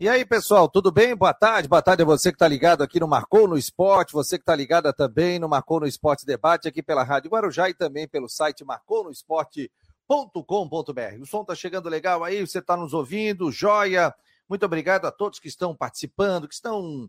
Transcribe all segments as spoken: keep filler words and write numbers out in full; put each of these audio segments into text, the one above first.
E aí, pessoal, tudo bem? Boa tarde, boa tarde a você que está ligado aqui no Marcou no Esporte, você que está ligada também no Marcou no Esporte Debate, aqui pela Rádio Guarujá e também pelo site marcou no esporte ponto com ponto b r. O som está chegando legal aí, você está nos ouvindo, joia. Muito obrigado a todos que estão participando, que estão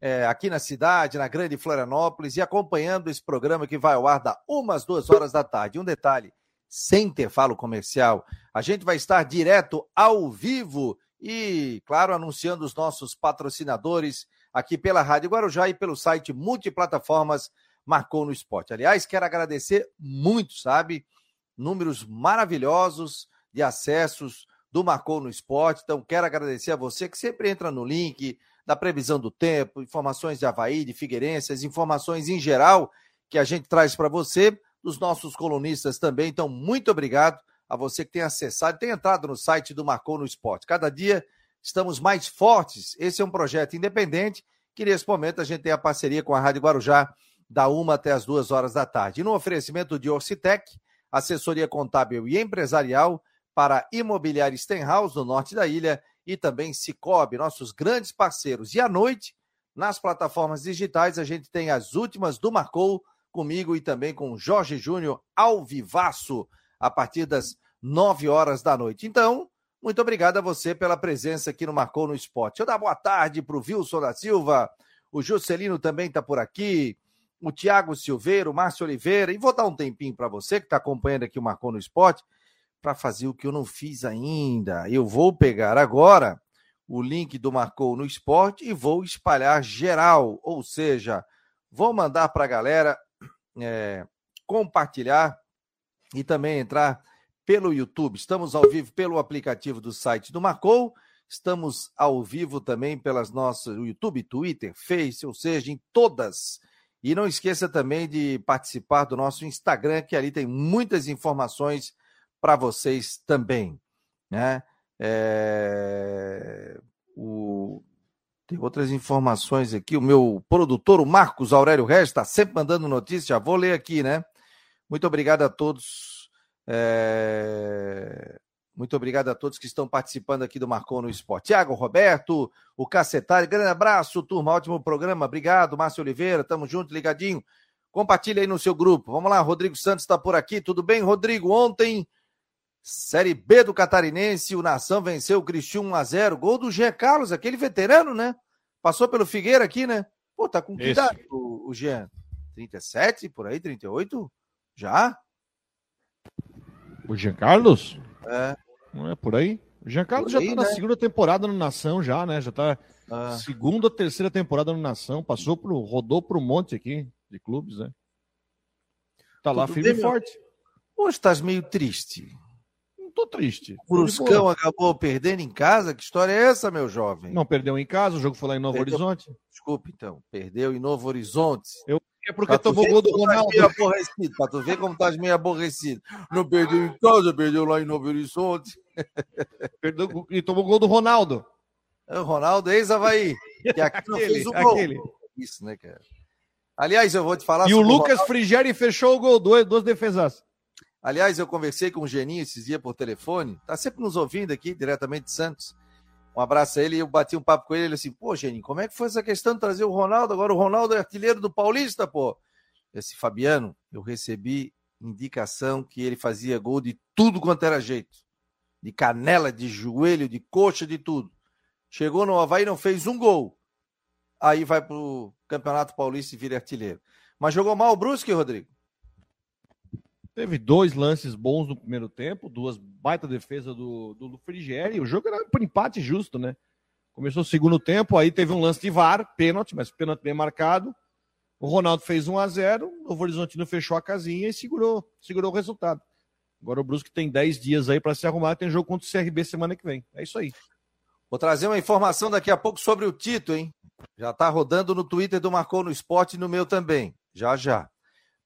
é, aqui na cidade, na grande Florianópolis e acompanhando esse programa que vai ao ar da umas duas horas da tarde. Um detalhe, sem intervalo comercial, a gente vai estar direto ao vivo e, claro, anunciando os nossos patrocinadores aqui pela Rádio Guarujá e pelo site multiplataformas Marcou no Esporte. Aliás, quero agradecer muito, sabe? Números maravilhosos de acessos do Marcou no Esporte. Então, quero agradecer a você que sempre entra no link da previsão do tempo, informações de Avaí, de Figueirense, as informações em geral que a gente traz para você, dos nossos colunistas também. Então, muito obrigado a você que tem acessado, tem entrado no site do Marcou no Esporte. Cada dia estamos mais fortes. Esse é um projeto independente que, nesse momento, a gente tem a parceria com a Rádio Guarujá da uma até as duas horas da tarde. E no oferecimento de Orcitec, assessoria contábil e empresarial para Imobiliária Stenhouse, no norte da ilha, e também Cicobi, nossos grandes parceiros. E à noite, nas plataformas digitais, a gente tem as últimas do Marcou, comigo e também com Jorge Júnior, ao vivaço, a partir das nove horas da noite. Então, muito obrigado a você pela presença aqui no Marcou no Esporte. Deixa eu dar boa tarde para o Wilson da Silva, o Juscelino também está por aqui, o Tiago Silveira, o Márcio Oliveira, e vou dar um tempinho para você que está acompanhando aqui o Marcou no Esporte, para fazer o que eu não fiz ainda. Eu vou pegar agora o link do Marcou no Esporte e vou espalhar geral, ou seja, vou mandar para a galera é, compartilhar e também entrar pelo YouTube. Estamos ao vivo pelo aplicativo do site do Marcou, estamos ao vivo também pelas nossas YouTube, Twitter, Face, ou seja, em todas. E não esqueça também de participar do nosso Instagram, que ali tem muitas informações para vocês também, né? É... O... Tem outras informações aqui. O meu produtor, o Marcos Aurélio Regis, está sempre mandando notícia, já vou ler aqui, né? Muito obrigado a todos, é... muito obrigado a todos que estão participando aqui do Marcou no Esporte. Tiago, Roberto, o Cacetari, grande abraço, turma, ótimo programa, obrigado, Márcio Oliveira, tamo junto, ligadinho, compartilha aí no seu grupo. Vamos lá, Rodrigo Santos está por aqui, tudo bem, Rodrigo? Ontem, Série B do Catarinense, o Nação venceu o Criciúma um a zero, gol do Jean Carlos, aquele veterano, né? Passou pelo Figueira aqui, né? Pô, tá com que idade o Jean? trinta e sete, por aí, trinta e oito? Já? O Jean Carlos? É. Não é por aí? O Jean Carlos já tá na, né, segunda temporada no Nação já, né? Já tá ah. segunda, terceira temporada no Nação. Passou pro... rodou pro monte aqui de clubes, né? Tá lá firme e forte. Hoje estás meio triste. Não tô triste. O Bruscão acabou perdendo em casa? Que história é essa, meu jovem? Não, perdeu em casa. O jogo foi lá em Novo perdeu. Horizonte. Desculpa, então. Perdeu em Novo Horizonte. Eu... É porque tomou o gol do Ronaldo. Pra tu ver como tá meio aborrecido. Não perdeu em casa, perdeu lá em Novo Horizonte. Perdeu, e tomou o gol do Ronaldo. É o Ronaldo, ex-Avaí. Que aqui não fez o gol. Aquele. Isso, né, cara? Aliás, eu vou te falar... E o Lucas o Frigeri fechou o gol, dois, dois defesaços. Aliás, eu conversei com o Geninho esses dias por telefone. Tá sempre nos ouvindo aqui, diretamente de Santos. Um abraço a ele, eu bati um papo com ele, ele assim, pô, Geninho, como é que foi essa questão de trazer o Ronaldo? Agora o Ronaldo é artilheiro do Paulista, pô. Esse Fabiano, eu recebi indicação que ele fazia gol de tudo quanto era jeito. De canela, de joelho, de coxa, de tudo. Chegou no Avaí e não fez um gol. Aí vai pro Campeonato Paulista e vira artilheiro. Mas jogou mal o Brusque, Rodrigo? Teve dois lances bons no primeiro tempo, duas baita defesa do, do, do Frigeri. O jogo era por empate justo, né? Começou o segundo tempo, aí teve um lance de V A R, pênalti, mas pênalti bem marcado. O Ronaldo fez um a zero, o Novo Horizontino fechou a casinha e segurou, segurou o resultado. Agora o Brusque tem dez dias aí para se arrumar, tem jogo contra o C R B semana que vem. É isso aí. Vou trazer uma informação daqui a pouco sobre o Tito, hein? Já tá rodando no Twitter do Marcou no Esporte e no meu também. Já, já.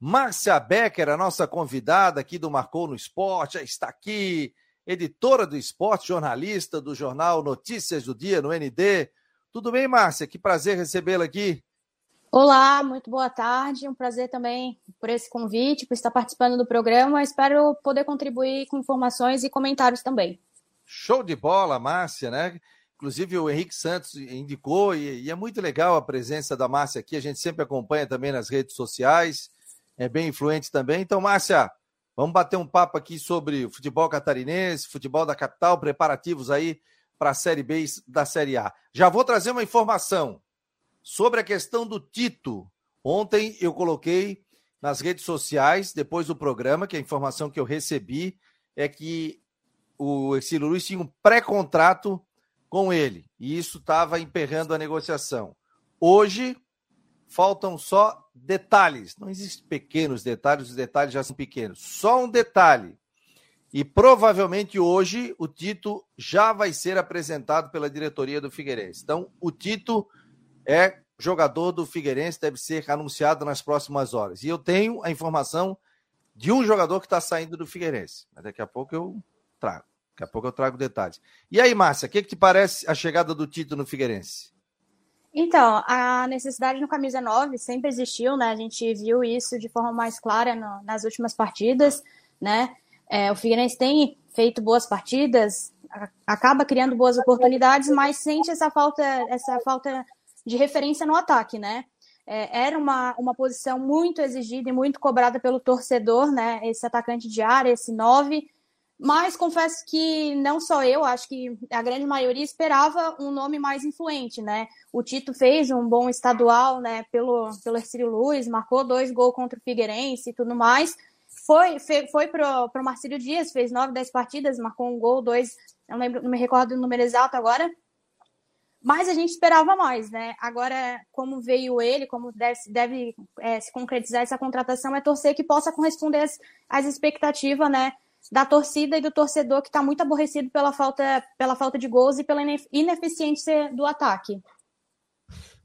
Márcia Becker, a nossa convidada aqui do Marcou no Esporte, já está aqui, editora do esporte, jornalista do jornal Notícias do Dia, no N D. Tudo bem, Márcia? Que prazer recebê-la aqui. Olá, muito boa tarde, um prazer também por esse convite, por estar participando do programa, espero poder contribuir com informações e comentários também. Show de bola, Márcia, né? Inclusive o Henrique Santos indicou, e, e é muito legal a presença da Márcia aqui, a gente sempre acompanha também nas redes sociais, é bem influente também. Então, Márcia, vamos bater um papo aqui sobre o futebol catarinense, futebol da capital, preparativos aí para a Série B da Série A. Já vou trazer uma informação sobre a questão do Tito. Ontem eu coloquei nas redes sociais, depois do programa, que a informação que eu recebi é que o Hercílio Luz tinha um pré-contrato com ele, e isso estava emperrando a negociação. Hoje, faltam só detalhes, não existem pequenos detalhes, os detalhes já são pequenos, só um detalhe. E provavelmente hoje o Tito já vai ser apresentado pela diretoria do Figueirense. Então, o Tito é jogador do Figueirense, deve ser anunciado nas próximas horas. E eu tenho a informação de um jogador que está saindo do Figueirense. Mas daqui a pouco eu trago. Daqui a pouco eu trago detalhes. E aí, Márcia, o que, que te parece a chegada do Tito no Figueirense? Então, a necessidade no camisa nove sempre existiu, né? A gente viu isso de forma mais clara no, nas últimas partidas, né? É, o Figueirense tem feito boas partidas, acaba criando boas oportunidades, mas sente essa falta, essa falta de referência no ataque, né? É, era uma, uma posição muito exigida e muito cobrada pelo torcedor, né? Esse atacante de área, esse nove. Mas confesso que não só eu, acho que a grande maioria esperava um nome mais influente, né? O Tito fez um bom estadual, né, pelo, pelo Hercílio Luz, marcou dois gols contra o Figueirense e tudo mais. Foi, foi, foi para o Marcílio Dias, fez nove, dez partidas, marcou um gol, dois, não lembro, não me recordo do número exato agora. Mas a gente esperava mais, né? Agora, como veio ele, como deve, deve é, se concretizar essa contratação, é torcer que possa corresponder às, às expectativas, né, da torcida e do torcedor, que está muito aborrecido pela falta, pela falta de gols e pela ineficiência do ataque.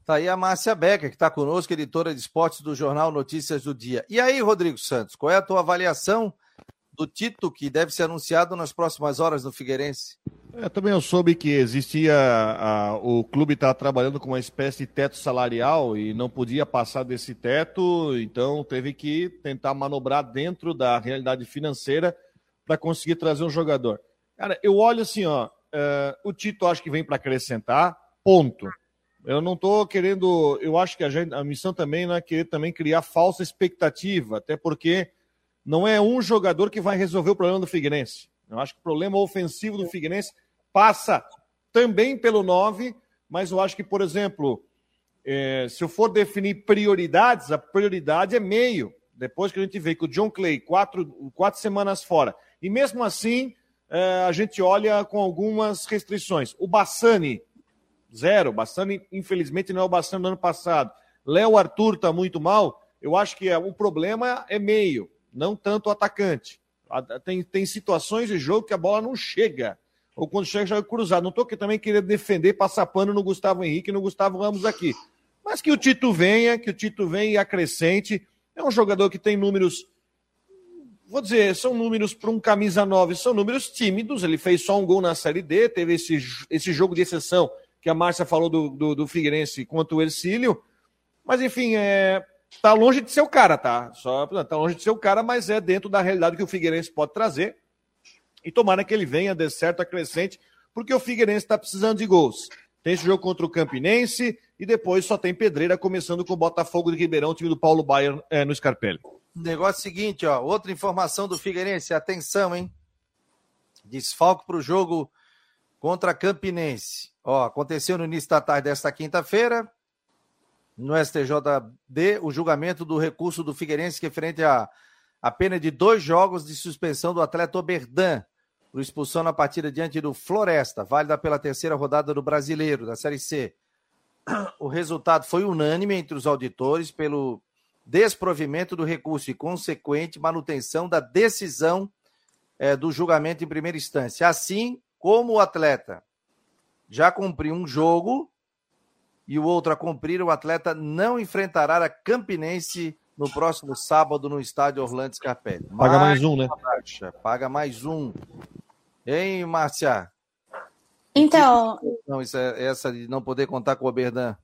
Tá aí a Márcia Becker, que está conosco, editora de esportes do Jornal Notícias do Dia. E aí, Rodrigo Santos, qual é a tua avaliação do Tito, que deve ser anunciado nas próximas horas no Figueirense? Eu também eu soube que existia, a, o clube está trabalhando com uma espécie de teto salarial e não podia passar desse teto, então teve que tentar manobrar dentro da realidade financeira para conseguir trazer um jogador. Cara, eu olho assim, ó, uh, o Tito acho que vem para acrescentar, ponto. Eu não estou querendo, eu acho que a, gente, a missão também não é querer também criar falsa expectativa, até porque não é um jogador que vai resolver o problema do Figueirense. Eu acho que o problema ofensivo do Figueirense passa também pelo nove, mas eu acho que, por exemplo, eh, se eu for definir prioridades, a prioridade é meio. Depois que a gente vê que o John Clay, quatro, quatro semanas fora, e mesmo assim, eh, a gente olha com algumas restrições. O Bassani, zero. Bassani, infelizmente, não é o Bassani do ano passado. Léo Arthur está muito mal. Eu acho que é, o problema é meio, não tanto o atacante. Tem, tem situações de jogo que a bola não chega. Ou quando chega, joga cruzado. Não estou aqui também querendo defender, passar pano no Gustavo Henrique e no Gustavo Ramos aqui. Mas que o Tito venha, que o Tito venha e acrescente. É um jogador que tem números... Vou dizer, são números para um camisa nove, são números tímidos, ele fez só um gol na Série D, teve esse, esse jogo de exceção que a Márcia falou do, do, do Figueirense contra o Hercílio, mas enfim, é, tá longe de ser o cara, tá? Só, tá longe de ser o cara, mas é dentro da realidade que o Figueirense pode trazer, e tomara que ele venha, dê certo, acrescente, porque o Figueirense está precisando de gols. Tem esse jogo contra o Campinense, e depois só tem pedreira, começando com o Botafogo de Ribeirão, o time do Paulo Baier é, no Scarpelli. Negócio seguinte, ó, outra informação do Figueirense, atenção, hein? Desfalque para o jogo contra a Campinense. Ó, aconteceu no início da tarde desta quinta-feira, no S T J D, o julgamento do recurso do Figueirense referente à a, a pena de dois jogos de suspensão do atleta Oberdan, por expulsão na partida diante do Floresta, válida pela terceira rodada do Brasileiro, da Série C. O resultado foi unânime entre os auditores pelo desprovimento do recurso e consequente manutenção da decisão eh, do julgamento em primeira instância. Assim como o atleta já cumpriu um jogo e o outro a cumprir, o atleta não enfrentará a Campinense no próximo sábado no estádio Orlando Scarpelli. Paga mais, mais um, né? Baixa, paga mais um. Hein, Márcia? Então... Não, isso é, essa de não poder contar com o Oberdan.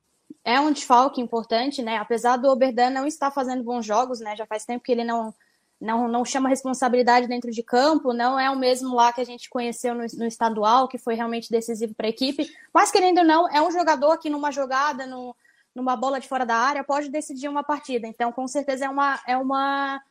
É um desfalque importante, né? Apesar do Oberdan não estar fazendo bons jogos, né? Já faz tempo que ele não, não, não chama responsabilidade dentro de campo, não é o mesmo lá que a gente conheceu no, no estadual, que foi realmente decisivo para a equipe, mas querendo ou não, é um jogador que numa jogada, no, numa bola de fora da área, pode decidir uma partida, então com certeza é uma, é uma,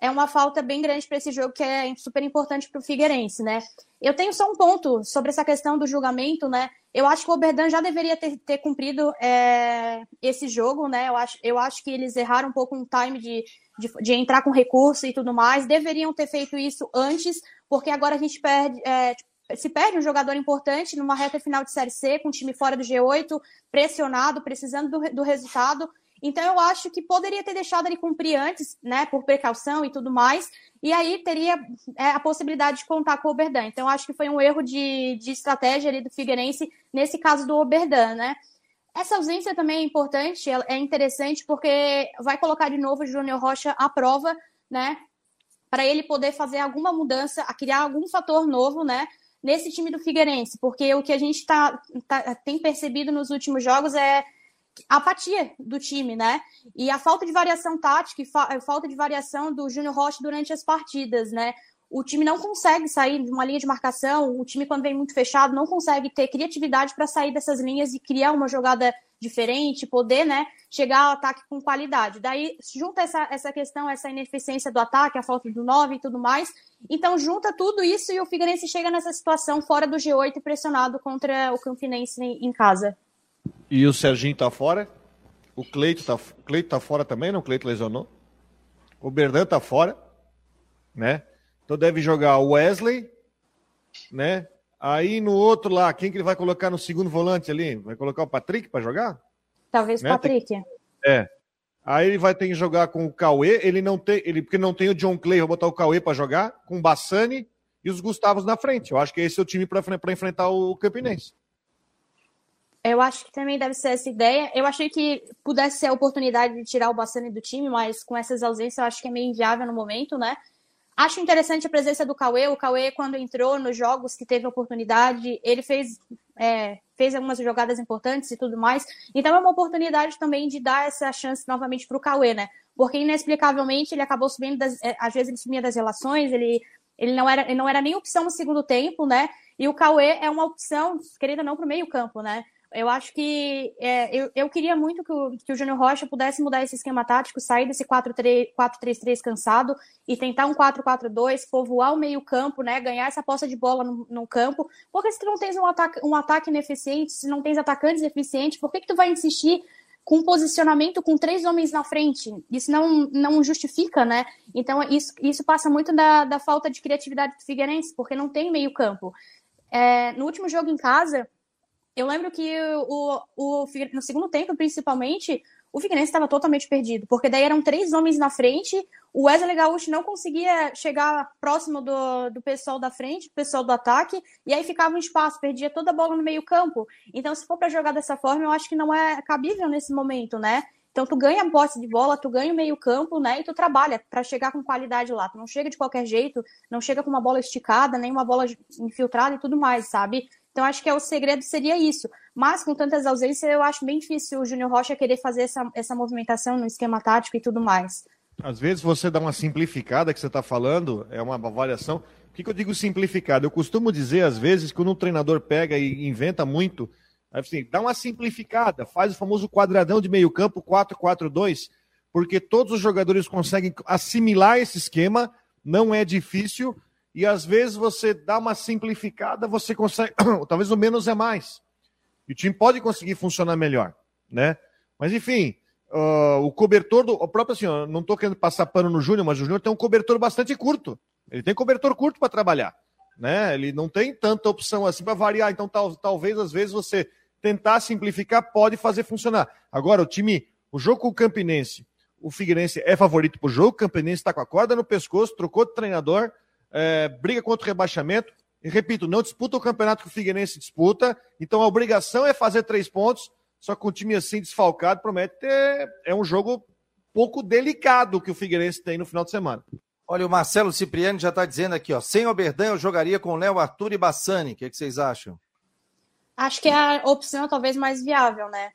é uma falta bem grande para esse jogo, que é super importante para o Figueirense, né? Eu tenho só um ponto sobre essa questão do julgamento, né? Eu acho que o Oberdan já deveria ter, ter cumprido é, esse jogo, né? Eu acho, eu acho que eles erraram um pouco um time de De, de entrar com recurso e tudo mais, deveriam ter feito isso antes, porque agora a gente perde, é, se perde um jogador importante numa reta final de Série C, com um time fora do G oito, pressionado, precisando do, do resultado, então eu acho que poderia ter deixado ele cumprir antes, né, por precaução e tudo mais, e aí teria é, a possibilidade de contar com o Oberdan, então eu acho que foi um erro de, de estratégia ali do Figueirense, nesse caso do Oberdan, né. Essa ausência também é importante, é interessante, porque vai colocar de novo o Júnior Rocha à prova, né? Para ele poder fazer alguma mudança, criar algum fator novo, né? Nesse time do Figueirense, porque o que a gente tá, tá, tem percebido nos últimos jogos é a apatia do time, né? E a falta de variação tática e a falta de variação do Júnior Rocha durante as partidas, né? O time não consegue sair de uma linha de marcação, o time quando vem muito fechado não consegue ter criatividade para sair dessas linhas e criar uma jogada diferente, poder, né, chegar ao ataque com qualidade. Daí junta essa, essa questão, essa ineficiência do ataque, a falta do nove e tudo mais. Então junta tudo isso e o Figueirense chega nessa situação fora do G oito, pressionado contra o Campinense em casa. E o Serginho tá fora? O Cleiton tá, Cleiton tá fora também, não? O Cleiton lesionou. O Berdan tá fora, né? Então deve jogar o Wesley, né? Aí no outro lá, quem que ele vai colocar no segundo volante ali? Vai colocar o Patrick para jogar? Talvez, né? O Patrick. Tem... É. Aí ele vai ter que jogar com o Cauê, ele não tem, ele porque não tem o John Clay, vai botar o Cauê para jogar com o Bassani e os Gustavos na frente. Eu acho que esse é o time para para enfrentar o Campinense. Eu acho que também deve ser essa ideia. Eu achei que pudesse ser a oportunidade de tirar o Bassani do time, mas com essas ausências eu acho que é meio inviável no momento, né? Acho interessante a presença do Cauê. O Cauê, quando entrou nos jogos que teve oportunidade, ele fez, é, fez algumas jogadas importantes e tudo mais. Então é uma oportunidade também de dar essa chance novamente para o Cauê, né? Porque inexplicavelmente ele acabou subindo, das, é, às vezes ele sumia das relações, ele, ele, não era, ele não era nem opção no segundo tempo, né? E o Cauê é uma opção, querendo ou não, para o meio-campo, né? Eu acho que... É, eu, eu queria muito que o, que o Júnior Rocha pudesse mudar esse esquema tático, sair desse quatro três três cansado e tentar um quatro quatro dois, povoar o meio campo, né, ganhar essa posse de bola no, no campo. Porque se tu não tens um ataque, um ataque ineficiente, se não tens atacantes eficientes, por que, que tu vai insistir com posicionamento com três homens na frente? Isso não, não justifica, né? Então isso, isso passa muito da, da falta de criatividade do Figueirense, porque não tem meio campo. É, no último jogo em casa... Eu lembro que o, o, no segundo tempo, principalmente, o Figueirense estava totalmente perdido, porque daí eram três homens na frente, o Wesley Gaúcho não conseguia chegar próximo do, do pessoal da frente, do pessoal do ataque, e aí ficava um espaço, perdia toda a bola no meio campo. Então, se for para jogar dessa forma, eu acho que não é cabível nesse momento, né? Então, tu ganha a posse de bola, tu ganha o meio campo, né? E tu trabalha para chegar com qualidade lá. Tu não chega de qualquer jeito, não chega com uma bola esticada, nem uma bola infiltrada e tudo mais, sabe? Então, acho que é, o segredo seria isso. Mas, com tantas ausências, eu acho bem difícil o Júnior Rocha querer fazer essa, essa movimentação no esquema tático e tudo mais. Às vezes, você dá uma simplificada que você está falando, é uma avaliação. Por que, que eu digo simplificada? Eu costumo dizer, às vezes, quando um treinador pega e inventa muito, assim, dá uma simplificada, faz o famoso quadradão de meio campo, quatro quatro dois, porque todos os jogadores conseguem assimilar esse esquema, não é difícil... E às vezes você dá uma simplificada, você consegue, talvez o menos é mais. E o time pode conseguir funcionar melhor, né? Mas enfim, uh, o cobertor, do, o próprio assim, eu não estou querendo passar pano no Júnior, mas o Júnior tem um cobertor bastante curto. Ele tem cobertor curto para trabalhar, né? Ele não tem tanta opção assim para variar. Então tal, talvez às vezes você tentar simplificar pode fazer funcionar. Agora o time, o jogo com o Campinense, o Figueirense é favorito para o jogo, o Campinense está com a corda no pescoço, trocou de treinador. É, briga contra o rebaixamento e repito, não disputa o campeonato que o Figueirense disputa, então a obrigação é fazer três pontos, só que um time assim desfalcado promete ter, é um jogo pouco delicado que o Figueirense tem no final de semana. Olha, o Marcelo Cipriani já está dizendo aqui, ó, sem Oberdan eu jogaria com Léo Arthur e Bassani, o que, é que vocês acham? Acho que é a opção talvez mais viável, né?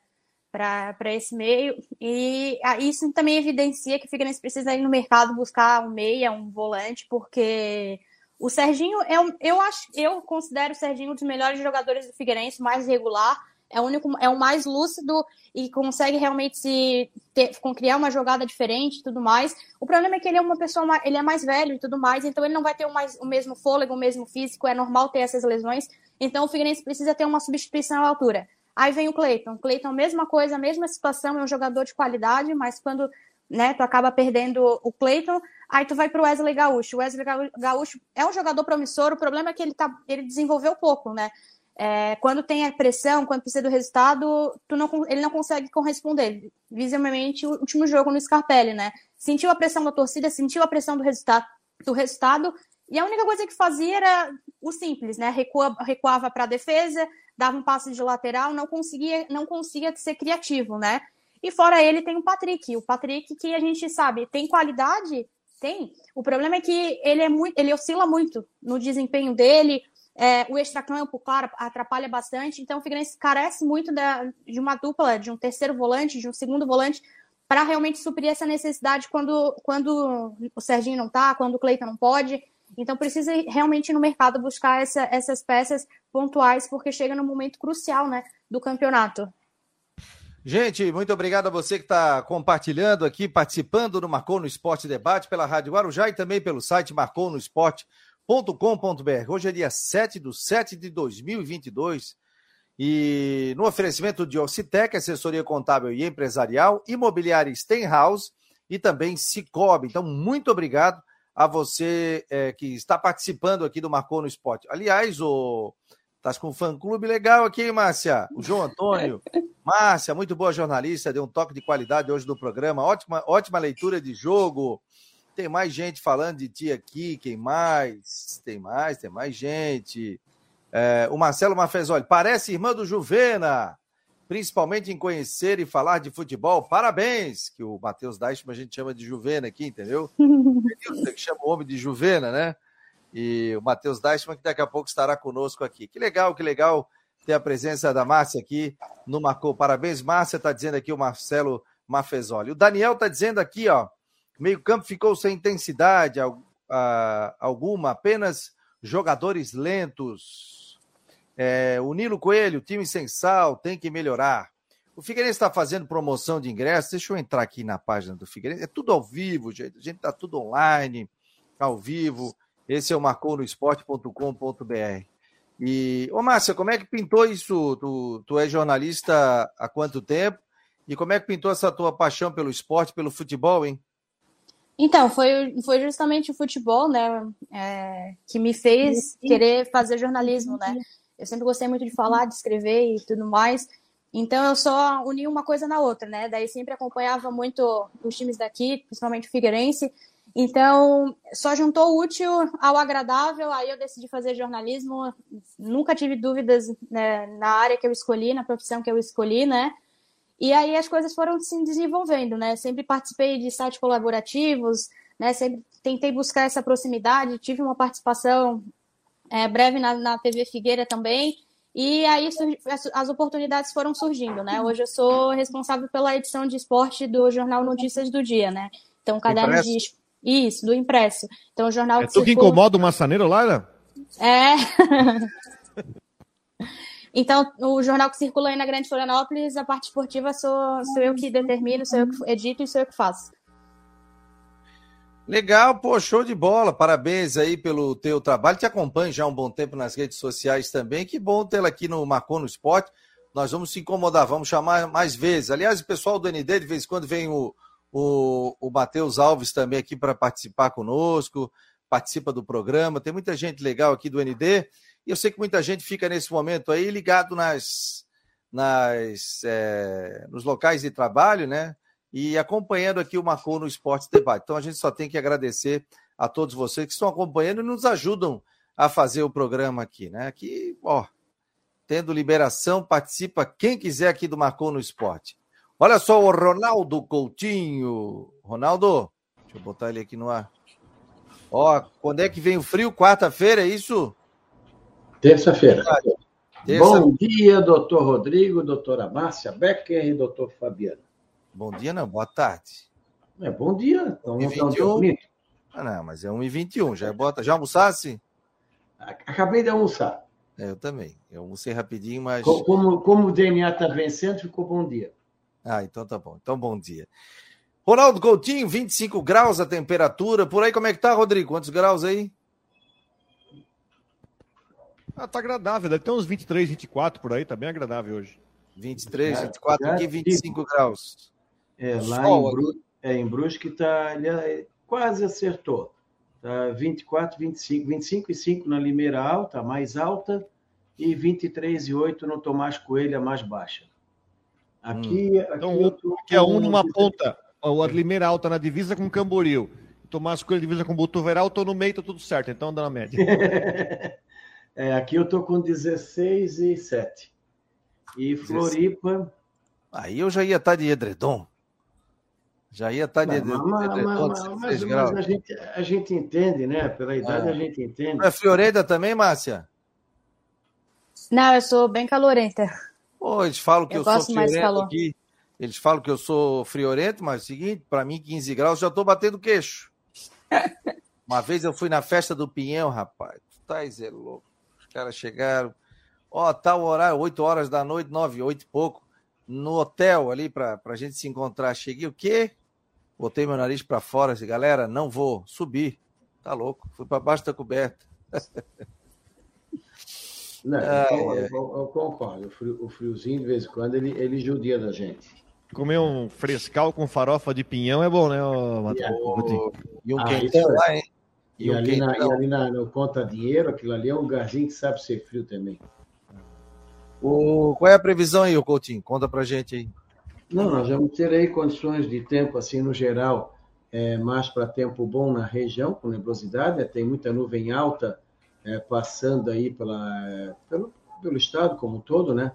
para esse meio, e isso também evidencia que o Figueirense precisa ir no mercado buscar um meia, um volante, porque o Serginho, é um, eu, acho, eu considero o Serginho um dos melhores jogadores do Figueirense, mais regular, é o, único, é o mais lúcido e consegue realmente se ter, criar uma jogada diferente e tudo mais. O problema é que ele é uma pessoa, ele é mais velho e tudo mais, então ele não vai ter o, mais, o mesmo fôlego, o mesmo físico, é normal ter essas lesões, então o Figueirense precisa ter uma substituição à altura. Aí vem o Cleiton. Cleiton, mesma coisa, mesma situação, é um jogador de qualidade, mas quando, né, tu acaba perdendo o Cleiton, aí tu vai pro Wesley Gaúcho. O Wesley Gaúcho é um jogador promissor, o problema é que ele, tá, ele desenvolveu pouco, né? É, quando tem a pressão, quando precisa do resultado, tu não, ele não consegue corresponder. Visivelmente, o último jogo no Scarpelli, né? Sentiu a pressão da torcida, sentiu a pressão do, resulta- do resultado, e a única coisa que fazia era o simples, né? Recua, recuava para a defesa, dava um passe de lateral, não conseguia, não conseguia ser criativo, né? E fora ele tem o Patrick. O Patrick, que a gente sabe, tem qualidade? Tem. O problema é que ele, é muito, ele oscila muito no desempenho dele, é, o extracampo, claro, atrapalha bastante. Então o Figueirense carece muito da, de uma dupla, de um terceiro volante, de um segundo volante, para realmente suprir essa necessidade quando, quando o Serginho não tá, quando o Cleiton não pode. Então precisa realmente ir no mercado buscar essa, essas peças pontuais, porque chega no momento crucial, né, do campeonato. Gente, muito obrigado a você que está compartilhando aqui, participando do Marcou no Esporte Debate pela Rádio Guarujá e também pelo site marcou no esporte ponto com ponto b r. Hoje é dia sete de sete de dois mil e vinte e dois e no oferecimento de Ocitec, assessoria contábil e empresarial, Imobiliária Stenhouse e também Cicobi. Então, muito obrigado a você é, que está participando aqui do Marcou no Esporte. Aliás, o... estás com um fã-clube legal aqui, hein, Márcia? O João Antônio. Márcia, muito boa jornalista, deu um toque de qualidade hoje no programa, ótima, ótima leitura de jogo. Tem mais gente falando de ti aqui, quem mais? Tem mais, tem mais gente. É, o Marcelo Mafezoli, parece irmã do Juvena, principalmente em conhecer e falar de futebol. Parabéns, que o Matheus Daichmann a gente chama de Juvena aqui, entendeu? Você que chama o homem de Juvena, né? E o Matheus Daichmann, que daqui a pouco estará conosco aqui. Que legal, que legal ter a presença da Márcia aqui no Marcou. Parabéns, Márcia, está dizendo aqui o Marcelo Mafezoli. O Daniel está dizendo aqui, ó, meio campo ficou sem intensidade alguma, apenas jogadores lentos. É, o Nilo Coelho, time sem sal, tem que melhorar. O Figueirense está fazendo promoção de ingressos. Deixa eu entrar aqui na página do Figueirense. É tudo ao vivo, gente. A gente está tudo online, ao vivo. Esse é o marcou no esporte ponto com ponto b r. E, ô Márcia, como é que pintou isso? Tu, tu é jornalista há quanto tempo? E como é que pintou essa tua paixão pelo esporte, pelo futebol, hein? Então, foi, foi justamente o futebol, né, é, que me fez querer fazer jornalismo, né? Eu sempre gostei muito de falar, de escrever e tudo mais. Então, eu só uni uma coisa na outra, né? Daí sempre acompanhava muito os times daqui, principalmente o Figueirense. Então, só juntou o útil ao agradável, aí eu decidi fazer jornalismo, nunca tive dúvidas, né, na área que eu escolhi, na profissão que eu escolhi, né, e aí as coisas foram se desenvolvendo, né, sempre participei de sites colaborativos, né, sempre tentei buscar essa proximidade, tive uma participação é, breve na, na T V Figueira também, e aí as oportunidades foram surgindo, né? Hoje eu sou responsável pela edição de esporte do jornal Notícias do Dia, né, então o caderno de esporte. Isso, do impresso. Então, o jornal... É tu circula... que incomoda o maçaneiro lá, né? É. Então, o jornal que circula aí na Grande Florianópolis, a parte esportiva sou, sou eu que determino, sou eu que edito e sou eu que faço. Legal, pô, show de bola. Parabéns aí pelo teu trabalho. Te acompanho já há um bom tempo nas redes sociais também. Que bom tê-la aqui no Marcou no Esporte. Nós vamos se incomodar, vamos chamar mais vezes. Aliás, o pessoal do N D, de vez em quando, vem o... O, o Matheus Alves também aqui para participar conosco, participa do programa, tem muita gente legal aqui do N D, e eu sei que muita gente fica nesse momento aí ligado nas, nas, é, nos locais de trabalho, né? E acompanhando aqui o Marcou no Esporte Debate. Então a gente só tem que agradecer a todos vocês que estão acompanhando e nos ajudam a fazer o programa aqui, né? Aqui, ó, tendo liberação, participa quem quiser aqui do Marcou no Esporte. Olha só o Ronaldo Coutinho. Ronaldo, deixa eu botar ele aqui no ar. Ó, quando é que vem o frio? Quarta-feira, é isso? Terça-feira. Terça... Bom dia, doutor Rodrigo, doutora Márcia Becker e doutor Fabiano. Bom dia, não, boa tarde. É, bom dia. Então, um e vinte e um. Ah, não, mas é um e vinte e um, já, bota... já almoçasse? Acabei de almoçar. É, eu também, eu almocei rapidinho, mas... Como, como o D N A está vencendo, ficou bom dia. Ah, então tá bom, então bom dia. Ronaldo Coutinho, vinte e cinco graus a temperatura, por aí como é que tá, Rodrigo? Quantos graus aí? Ah, tá agradável, deve ter uns vinte e três, vinte e quatro por aí, tá bem agradável hoje. vinte e três, vinte e quatro, aqui vinte e cinco graus. É, lá em Brusque, é, em Brusque tá, ele quase acertou. Tá vinte e quatro, vinte e cinco, vinte e cinco e cinco na Limeira Alta, a mais alta, e vinte e três e oito no Tomás Coelho, a mais baixa. Aqui, hum. então, aqui, tô... aqui é um numa ponta, a Limeira Alta na divisa com Camboriú, Tomás Coelho divisa com Botuveral, tô no meio, tá tudo certo, então anda na média. É, aqui eu tô com dezesseis e sete. E Floripa... Aí eu já ia estar de edredom. Já ia estar de edredom. Mas, mas, edredom mas, mas, mas, graus. mas a, gente, a gente entende, né? Pela idade é. a gente entende. É Floreda também, Márcia? Não, eu sou bem calorenta. Pô, eles falam que eu, eu gosto sou mais calor. Aqui. Eles falam que eu sou friorento, mas é o seguinte, para mim, quinze graus, já tô batendo queixo. Uma vez eu fui na festa do Pinhão, rapaz. Tu tá é louco. Os caras chegaram. Ó, tal horário, oito horas da noite, nove, oito e pouco, no hotel ali pra, pra gente se encontrar. Cheguei, o quê? Botei meu nariz pra fora, disse, galera, não vou subir. Tá louco. Fui pra baixo da coberta. Não, ah, eu, é. eu, eu concordo. O, frio, o friozinho, de vez em quando, ele, ele judia da gente. Comer um frescal com farofa de pinhão é bom, né, Matheus? E um quentão lá, hein? E, e um ali, na, e ali na, no Conta Dinheiro, aquilo ali é um lugarzinho que sabe ser frio também. O, qual é a previsão aí, Coutinho? Conta pra gente aí. Não, nós vamos ter aí condições de tempo, assim, no geral, é, mais para tempo bom na região, com nebulosidade, né? Tem muita nuvem alta. É, passando aí pela, pelo, pelo estado como um todo, né?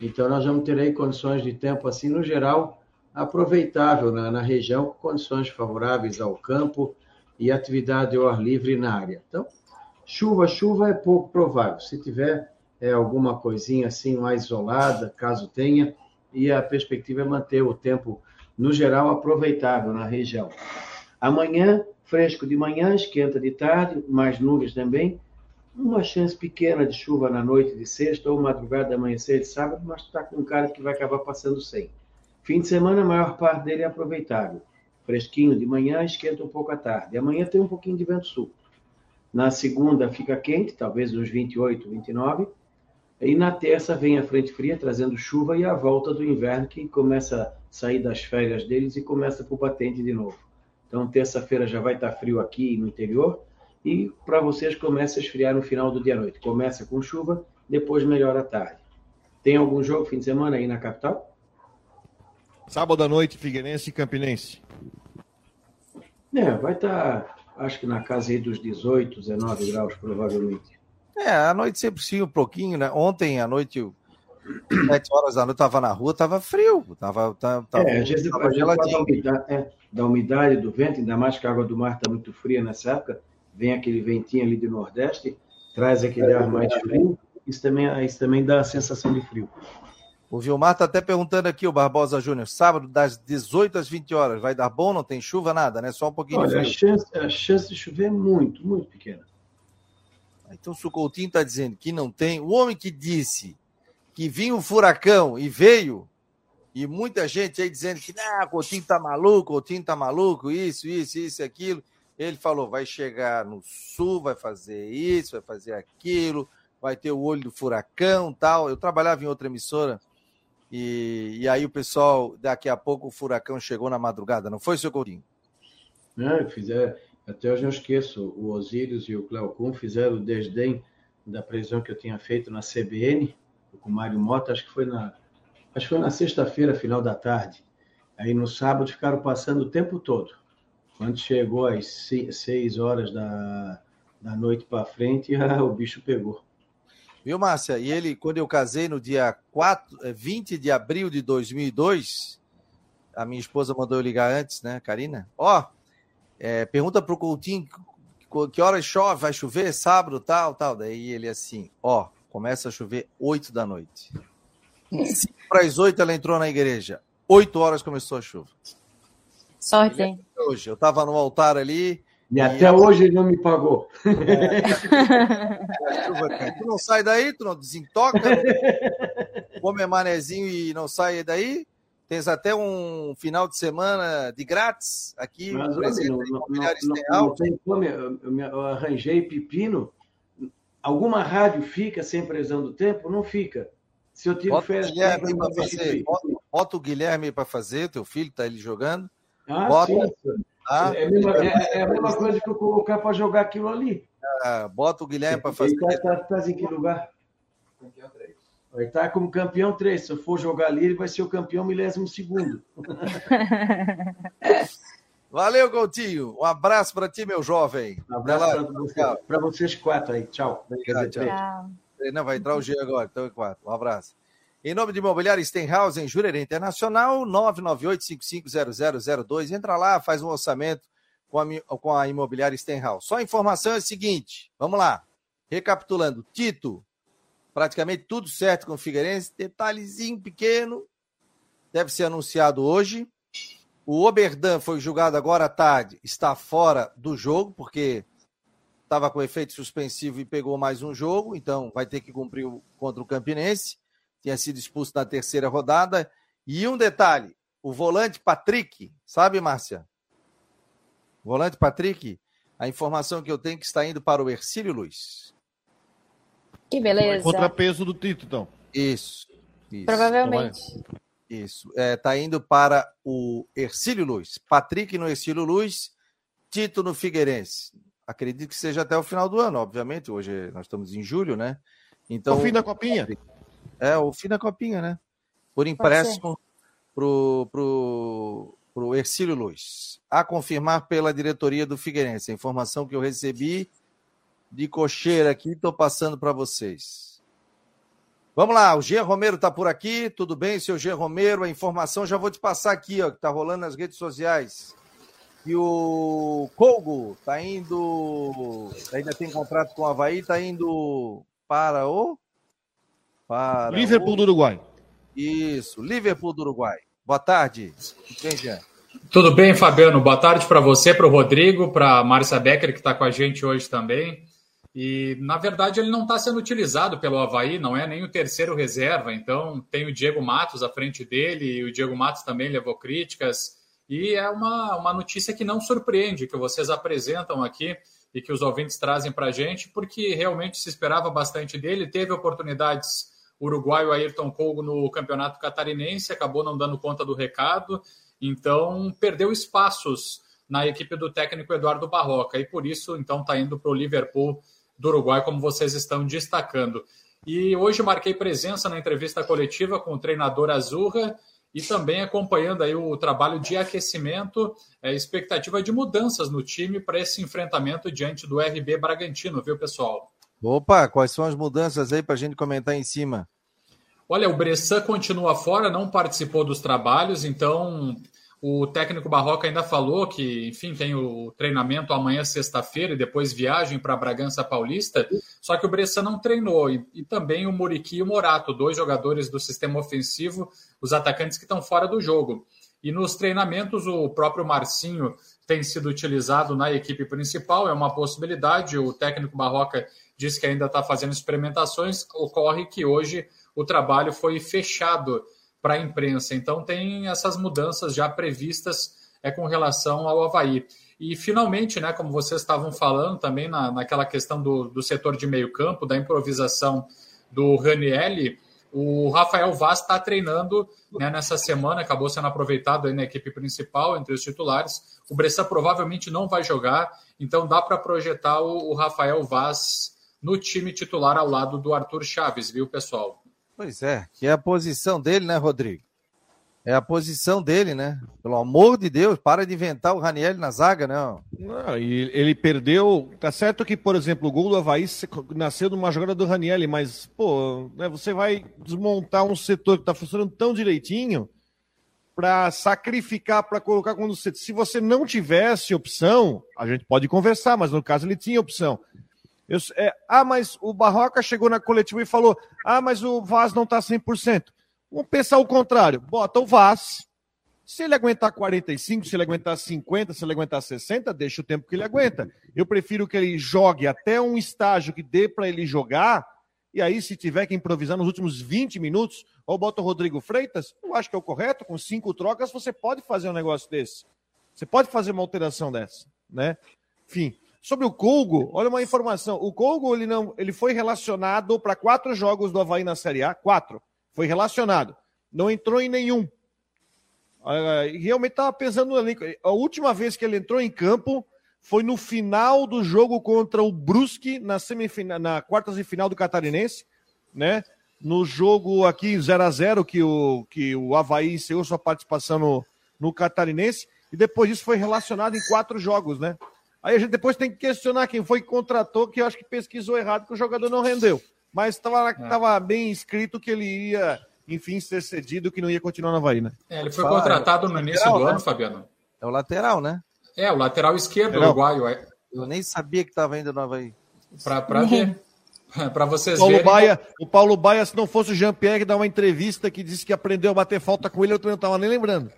Então, nós vamos ter aí condições de tempo, assim, no geral, aproveitável na, na região, com condições favoráveis ao campo e atividade ao ar livre na área. Então, chuva, chuva é pouco provável. Se tiver é, alguma coisinha assim, mais isolada, caso tenha, e a perspectiva é manter o tempo, no geral, aproveitável na região. Amanhã, fresco de manhã, esquenta de tarde, mais nuvens também, uma chance pequena de chuva na noite de sexta ou madrugada, amanhecer de sábado, mas está com cara que vai acabar passando sem. Fim de semana, a maior parte dele é aproveitável. Fresquinho de manhã, esquenta um pouco à tarde. Amanhã tem um pouquinho de vento sul. Na segunda fica quente, talvez uns vinte e oito, vinte e nove. E na terça vem a frente fria, trazendo chuva e a volta do inverno, que começa a sair das férias deles e começa para o batente de novo. Então, terça-feira já vai estar frio aqui no interior. E para vocês começa a esfriar no final do dia à noite. Começa com chuva, depois melhora à tarde. Tem algum jogo fim de semana aí na capital? Sábado à noite, Figueirense e Campinense. É, vai estar, tá, acho que na casa aí dos dezoito, dezenove graus, provavelmente. É, à noite sempre sim um pouquinho, né? Ontem à noite, eu... sete horas da noite, estava na rua, estava frio. Tava, tava, tava, é, às vezes tava geladinho. Da umidade, é, da umidade do vento, ainda mais que a água do mar está muito fria nessa época. Vem aquele ventinho ali do Nordeste, traz aquele ar mais frio, isso também, isso também dá a sensação de frio. O Vilmar está até perguntando aqui, o Barbosa Júnior, sábado das dezoito às vinte horas, vai dar bom? Não tem chuva, nada, né? Só um pouquinho. Olha, de frio. A chance, a chance de chover é muito, muito pequena. Então o Sucoutinho está dizendo que não tem. O homem que disse que vinha um furacão e veio, e muita gente aí dizendo que não, o Coutinho está maluco, o Coutinho está maluco, isso, isso, isso, aquilo. Ele falou, vai chegar no sul, vai fazer isso, vai fazer aquilo, vai ter o olho do furacão, tal. Eu trabalhava em outra emissora e, e aí o pessoal, daqui a pouco o furacão chegou na madrugada, não foi, seu Courinho? Não, eu fizer, até hoje não esqueço, o Osíris e o Cleocum fizeram o desdém da previsão que eu tinha feito na C B N, com o Mário Mota, acho que foi na, acho que foi na sexta-feira, final da tarde. Aí no sábado ficaram passando o tempo todo. Quando chegou às seis horas da, da noite para frente, o bicho pegou. Viu, Márcia? E ele, quando eu casei no dia vinte de abril de dois mil e dois, a minha esposa mandou eu ligar antes, né, Karina? Ó, oh, é, pergunta pro Coutinho que horas chove, vai chover, sábado, tal, tal. Daí ele assim, ó, oh, Começa a chover oito da noite. cinco para as oito ela entrou na igreja. oito horas começou a chuva. Sorte, hein? Hoje, eu estava no altar ali. E, e até eu... hoje ele não me pagou. É. A chuva cai. Tu não sai daí, tu não desintoca, não... come manezinho e não sai daí. Tens até um final de semana de grátis aqui. Mas, um presente não, não, Imobiliária Stenhouse. Eu, eu, eu arranjei pepino. Alguma rádio fica sem previsão do tempo? Não fica. Se eu tiro férias... Bota, bota o Guilherme para fazer, teu filho está ali jogando. Ah, bota, tá? é, a mesma, é, é a mesma coisa que eu colocar para jogar aquilo ali. Ah, bota o Guilherme para fazer. Ele está tá, tá em que lugar? Campeão três. Ele está como campeão três. Se eu for jogar ali, ele vai ser o campeão milésimo segundo. Valeu, Coutinho. Um abraço para ti, meu jovem. Um abraço para vocês quatro aí. Tchau. Obrigado, tchau. tchau. Não, vai entrar o G agora, então é quatro. Um abraço. Em nome de Imobiliária Stenhouse, em Jurerê Internacional, nove nove oito, cinco cinco zero zero zero dois. Entra lá, faz um orçamento com a, com a Imobiliária Stenhouse. Só a informação é a seguinte, vamos lá. Recapitulando, Tito, praticamente tudo certo com o Figueirense, detalhezinho pequeno, deve ser anunciado hoje. O Oberdan foi julgado agora à tarde, está fora do jogo, porque... estava com efeito suspensivo e pegou mais um jogo, então vai ter que cumprir contra o Campinense, tinha sido expulso na terceira rodada. E um detalhe, o volante Patrick, sabe, Márcia? O volante Patrick, a informação que eu tenho é que está indo para o Hercílio Luz. Que beleza. Contrapeso do Tito, então. Isso. isso. Provavelmente. Isso, está é, indo para o Hercílio Luz. Patrick no Hercílio Luz, Tito no Figueirense. Acredito que seja até o final do ano, obviamente. Hoje nós estamos em julho, né? Então, o fim da Copinha. É, o fim da Copinha, né? Por empréstimo para o pro, pro Hercílio Luz. A confirmar pela diretoria do Figueirense. A informação que eu recebi de cocheira aqui, estou passando para vocês. Vamos lá, o G. Romero está por aqui. Tudo bem, seu G. Romero? A informação já vou te passar aqui, ó, que está rolando nas redes sociais. E o Kogo está indo, ainda tem contrato com o Avaí, está indo para o... Para Liverpool o... do Uruguai. Isso, Liverpool do Uruguai. Boa tarde. Entendi. Tudo bem, Fabiano? Boa tarde para você, para o Rodrigo, para a Márcia Becker, que está com a gente hoje também. E, na verdade, ele não está sendo utilizado pelo Avaí, não é nem o terceiro reserva. Então, tem o Diego Matos à frente dele, e o Diego Matos também levou críticas. E é uma, uma notícia que não surpreende, que vocês apresentam aqui e que os ouvintes trazem para a gente, porque realmente se esperava bastante dele. Teve oportunidades o uruguaio Ayrton Kogo no Campeonato Catarinense, acabou não dando conta do recado, então perdeu espaços na equipe do técnico Eduardo Barroca, e por isso então está indo para o Liverpool do Uruguai, como vocês estão destacando. E hoje marquei presença na entrevista coletiva com o treinador Azurra, e também acompanhando aí o trabalho de aquecimento, é, expectativa de mudanças no time para esse enfrentamento diante do R B Bragantino, viu, pessoal? Opa, quais são as mudanças aí para a gente comentar em cima? Olha, o Bressan continua fora, não participou dos trabalhos, então o técnico Barroca ainda falou que, enfim, tem o treinamento amanhã, sexta-feira, e depois viagem para Bragança Paulista, só que o Bressan não treinou, e, e também o Muriqui e o Morato, dois jogadores do sistema ofensivo, os atacantes que estão fora do jogo. E nos treinamentos, o próprio Marcinho tem sido utilizado na equipe principal, é uma possibilidade, o técnico Barroca diz que ainda está fazendo experimentações, ocorre que hoje o trabalho foi fechado para a imprensa. Então tem essas mudanças já previstas é, com relação ao Avaí. E finalmente, né, como vocês estavam falando também na, naquela questão do, do setor de meio campo, da improvisação do Ranielli, o Rafael Vaz está treinando, né, nessa semana, acabou sendo aproveitado aí na equipe principal, entre os titulares. O Bressan provavelmente não vai jogar, então dá para projetar o, o Rafael Vaz no time titular ao lado do Arthur Chaves, viu, pessoal? Pois é, que é a posição dele, né, Rodrigo? É a posição dele, né? Pelo amor de Deus, para de inventar o Ranielli na zaga, né? Não, e ele perdeu... Tá certo que, por exemplo, o gol do Avaí nasceu numa jogada do Ranielli, mas, pô, né, você vai desmontar um setor que tá funcionando tão direitinho para sacrificar, para colocar... quando você... Se você não tivesse opção, a gente pode conversar, mas no caso ele tinha opção. Eu, é, ah, mas o Barroca chegou na coletiva e falou, ah, mas o Vaz não está cem por cento. Vamos pensar o contrário. Bota o Vaz, se ele aguentar quarenta e cinco, se ele aguentar cinquenta, se ele aguentar sessenta, deixa o tempo que ele aguenta. Eu prefiro que ele jogue até um estágio que dê para ele jogar, e aí se tiver que improvisar nos últimos vinte minutos, ou bota o Rodrigo Freitas, eu acho que é o correto, com cinco trocas você pode fazer um negócio desse. Você pode fazer uma alteração dessa, né? Enfim. Sobre o Kogo, olha uma informação. O Kogo, ele, não, ele foi relacionado para quatro jogos do Avaí na Série A. Quatro. Foi relacionado. Não entrou em nenhum. Uh, e realmente estava pensando no elenco. A última vez que ele entrou em campo foi no final do jogo contra o Brusque, na, semifina, na quartas de final do Catarinense, né? No jogo aqui zero a zero, que o, que o Avaí encerrou sua participação no, no Catarinense. E depois disso foi relacionado em quatro jogos, né? Aí a gente depois tem que questionar quem foi que contratou, que eu acho que pesquisou errado, que o jogador não rendeu. Mas estava bem escrito que ele ia, enfim, ser cedido, que não ia continuar na Avaí, né? É, ele foi Fala, contratado é, no início lateral, do ano, né? Fabiano. É o lateral, né? É, o lateral esquerdo, lateral. Uruguaio. É... Eu nem sabia que estava indo no Avaí. Para uhum. ver. Para vocês Paulo verem. Baia, o Paulo Baia, se não fosse o Jean-Pierre, dá uma entrevista que disse que aprendeu a bater falta com ele, eu não estava nem lembrando.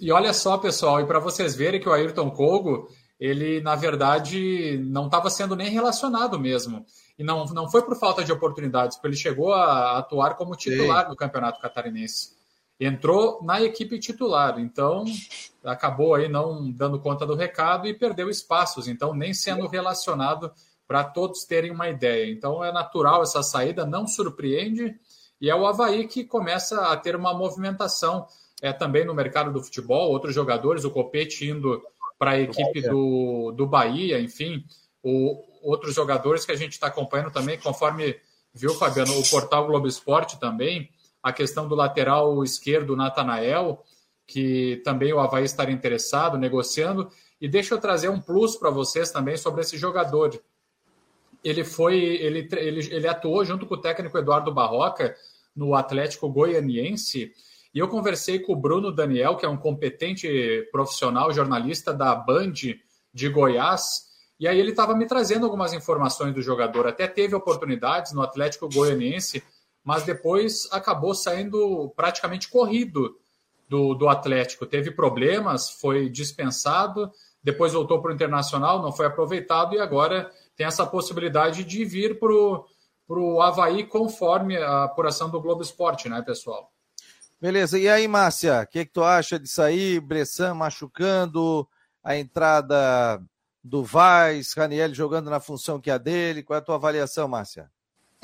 E olha só, pessoal, e para vocês verem que o Ayrton Kogo... ele, na verdade, não estava sendo nem relacionado mesmo. E não, não foi por falta de oportunidades, porque ele chegou a atuar como titular Sim. do Campeonato Catarinense. Entrou na equipe titular, então acabou aí não dando conta do recado e perdeu espaços, então nem sendo relacionado, para todos terem uma ideia. Então é natural essa saída, não surpreende, e é o Avaí que começa a ter uma movimentação é, também no mercado do futebol, outros jogadores, o Copete indo... para a equipe do, do Bahia, enfim, o, outros jogadores que a gente está acompanhando também, conforme viu, Fabiano, o portal Globo Esporte também, a questão do lateral esquerdo, Natanael, que também o Avaí estaria interessado, negociando, e deixa eu trazer um plus para vocês também sobre esse jogador. Ele, foi, ele, ele, ele atuou junto com o técnico Eduardo Barroca no Atlético Goianiense. E eu conversei com o Bruno Daniel, que é um competente profissional, jornalista da Band de Goiás, e aí ele estava me trazendo algumas informações do jogador. Até teve oportunidades no Atlético Goianiense, mas depois acabou saindo praticamente corrido do, do Atlético. Teve problemas, foi dispensado, depois voltou para o Internacional, não foi aproveitado, e agora tem essa possibilidade de vir para o Avaí conforme a apuração do Globo Esporte, né, pessoal? Beleza, e aí, Márcia, o que, que tu acha disso aí? Bressan machucando, a entrada do Vaz, Ranielli jogando na função que é a dele, qual é a tua avaliação, Márcia?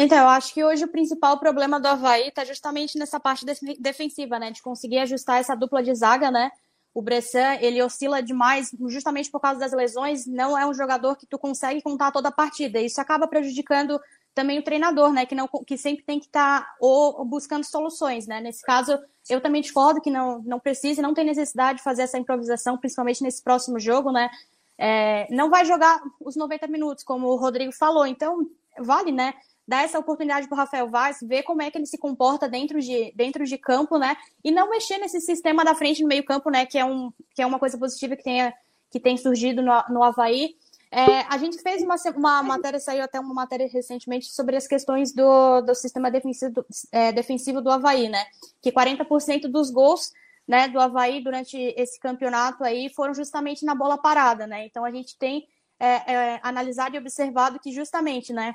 Então, eu acho que hoje o principal problema do Avaí está justamente nessa parte defensiva, né, de conseguir ajustar essa dupla de zaga, né, o Bressan, ele oscila demais justamente por causa das lesões, não é um jogador que tu consegue contar toda a partida, isso acaba prejudicando também o treinador, né, que, não, que sempre tem que estar tá ou buscando soluções, né, nesse caso eu também discordo que não, não precisa, não tem necessidade de fazer essa improvisação, principalmente nesse próximo jogo, né, é, não vai jogar os noventa minutos, como o Rodrigo falou, então vale, né, dar essa oportunidade para o Rafael Vaz, ver como é que ele se comporta dentro de, dentro de campo, né, e não mexer nesse sistema da frente no meio campo, né, que é, um, que é uma coisa positiva que, tenha, que tem surgido no, no Avaí. É, a gente fez uma, uma matéria, saiu até uma matéria recentemente sobre as questões do, do sistema defensivo, é, defensivo do Avaí, né? Que quarenta por cento dos gols, né, do Avaí durante esse campeonato aí foram justamente na bola parada, né? Então a gente tem é, é, analisado e observado que justamente, né,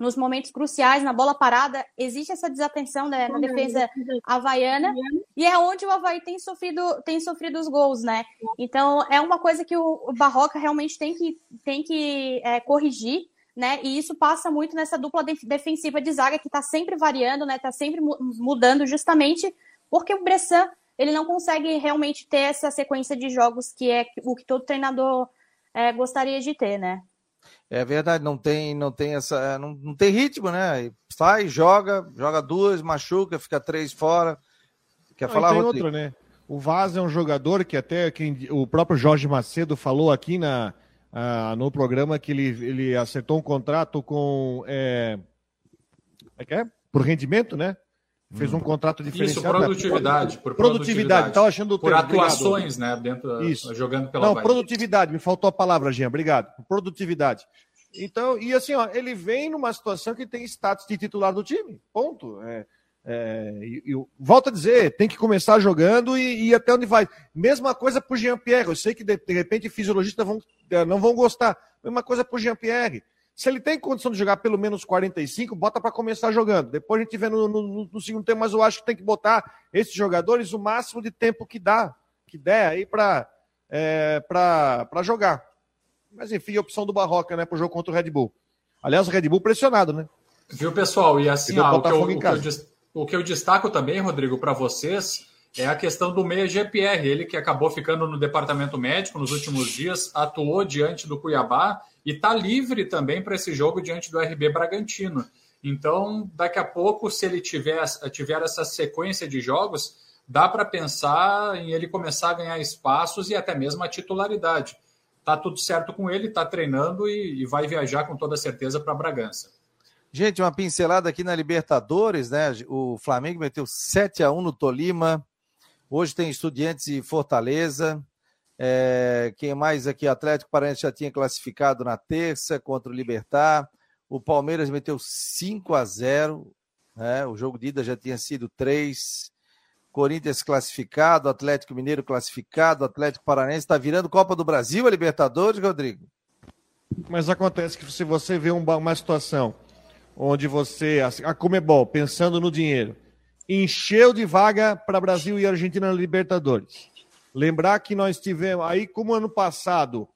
nos momentos cruciais, na bola parada, existe essa desatenção, né, na defesa havaiana, e é onde o Avaí tem sofrido, tem sofrido os gols, né? Então, é uma coisa que o Barroca realmente tem que, tem que é, corrigir, né? E isso passa muito nessa dupla de, defensiva de zaga, que está sempre variando, né? Está sempre mudando, justamente porque o Bressan, ele não consegue realmente ter essa sequência de jogos que é o que todo treinador é, gostaria de ter, né? É verdade, não tem, não tem essa, não, não tem ritmo, né? Sai, joga, joga duas, machuca, fica três fora. Quer não, falar, tem Rodrigo? Outro, né? O Vaz é um jogador que até quem, o próprio Jorge Macedo falou aqui na, ah, no programa que ele, ele acertou um contrato com é, é que é? Por rendimento, né? Fez um contrato diferenciado. Isso, produtividade. Por produtividade, estava achando o termo. Por atuações, obrigado, né? Dentro da, isso. Jogando pela Não, Bahia. Produtividade, me faltou a palavra, Jean, obrigado. Produtividade. Então, e assim, ó, ele vem numa situação que tem status de titular do time, ponto. É, é, e, e, volto a dizer, tem que começar jogando e, e até onde vai. Mesma coisa pro Jean-Pierre, eu sei que de, de repente fisiologistas vão, não vão gostar, mesma coisa pro Jean-Pierre. Se ele tem condição de jogar pelo menos quarenta e cinco, bota para começar jogando. Depois a gente vê no, no, no segundo tempo, mas eu acho que tem que botar esses jogadores o máximo de tempo que dá, que der aí para é, para jogar. Mas enfim, a opção do Barroca, né, pro jogo contra o Red Bull. Aliás, o Red Bull pressionado, né? Viu, pessoal? E assim, ó, o, que eu, o, que eu, o que eu destaco também, Rodrigo, para vocês, é a questão do meia G P R. Ele que acabou ficando no departamento médico nos últimos dias, atuou diante do Cuiabá e está livre também para esse jogo diante do R B Bragantino. Então, daqui a pouco, se ele tiver, tiver essa sequência de jogos, dá para pensar em ele começar a ganhar espaços e até mesmo a titularidade. Tá tudo certo com ele, tá treinando e, e vai viajar com toda certeza para Bragança. Gente, uma pincelada aqui na Libertadores, né? O Flamengo meteu sete a um no Tolima. Hoje tem Estudiantes e Fortaleza. É, quem mais aqui? O Atlético Paranaense já tinha classificado na terça contra o Libertar. O Palmeiras meteu cinco a zero. Né? O jogo de ida já tinha sido três. Corinthians classificado, Atlético Mineiro classificado, Atlético Paranaense. Está virando Copa do Brasil, a Libertadores, Rodrigo? Mas acontece que se você vê uma situação onde você... A Comebol, pensando no dinheiro... encheu de vaga para Brasil e Argentina na Libertadores. Lembrar que nós tivemos, aí como ano passado,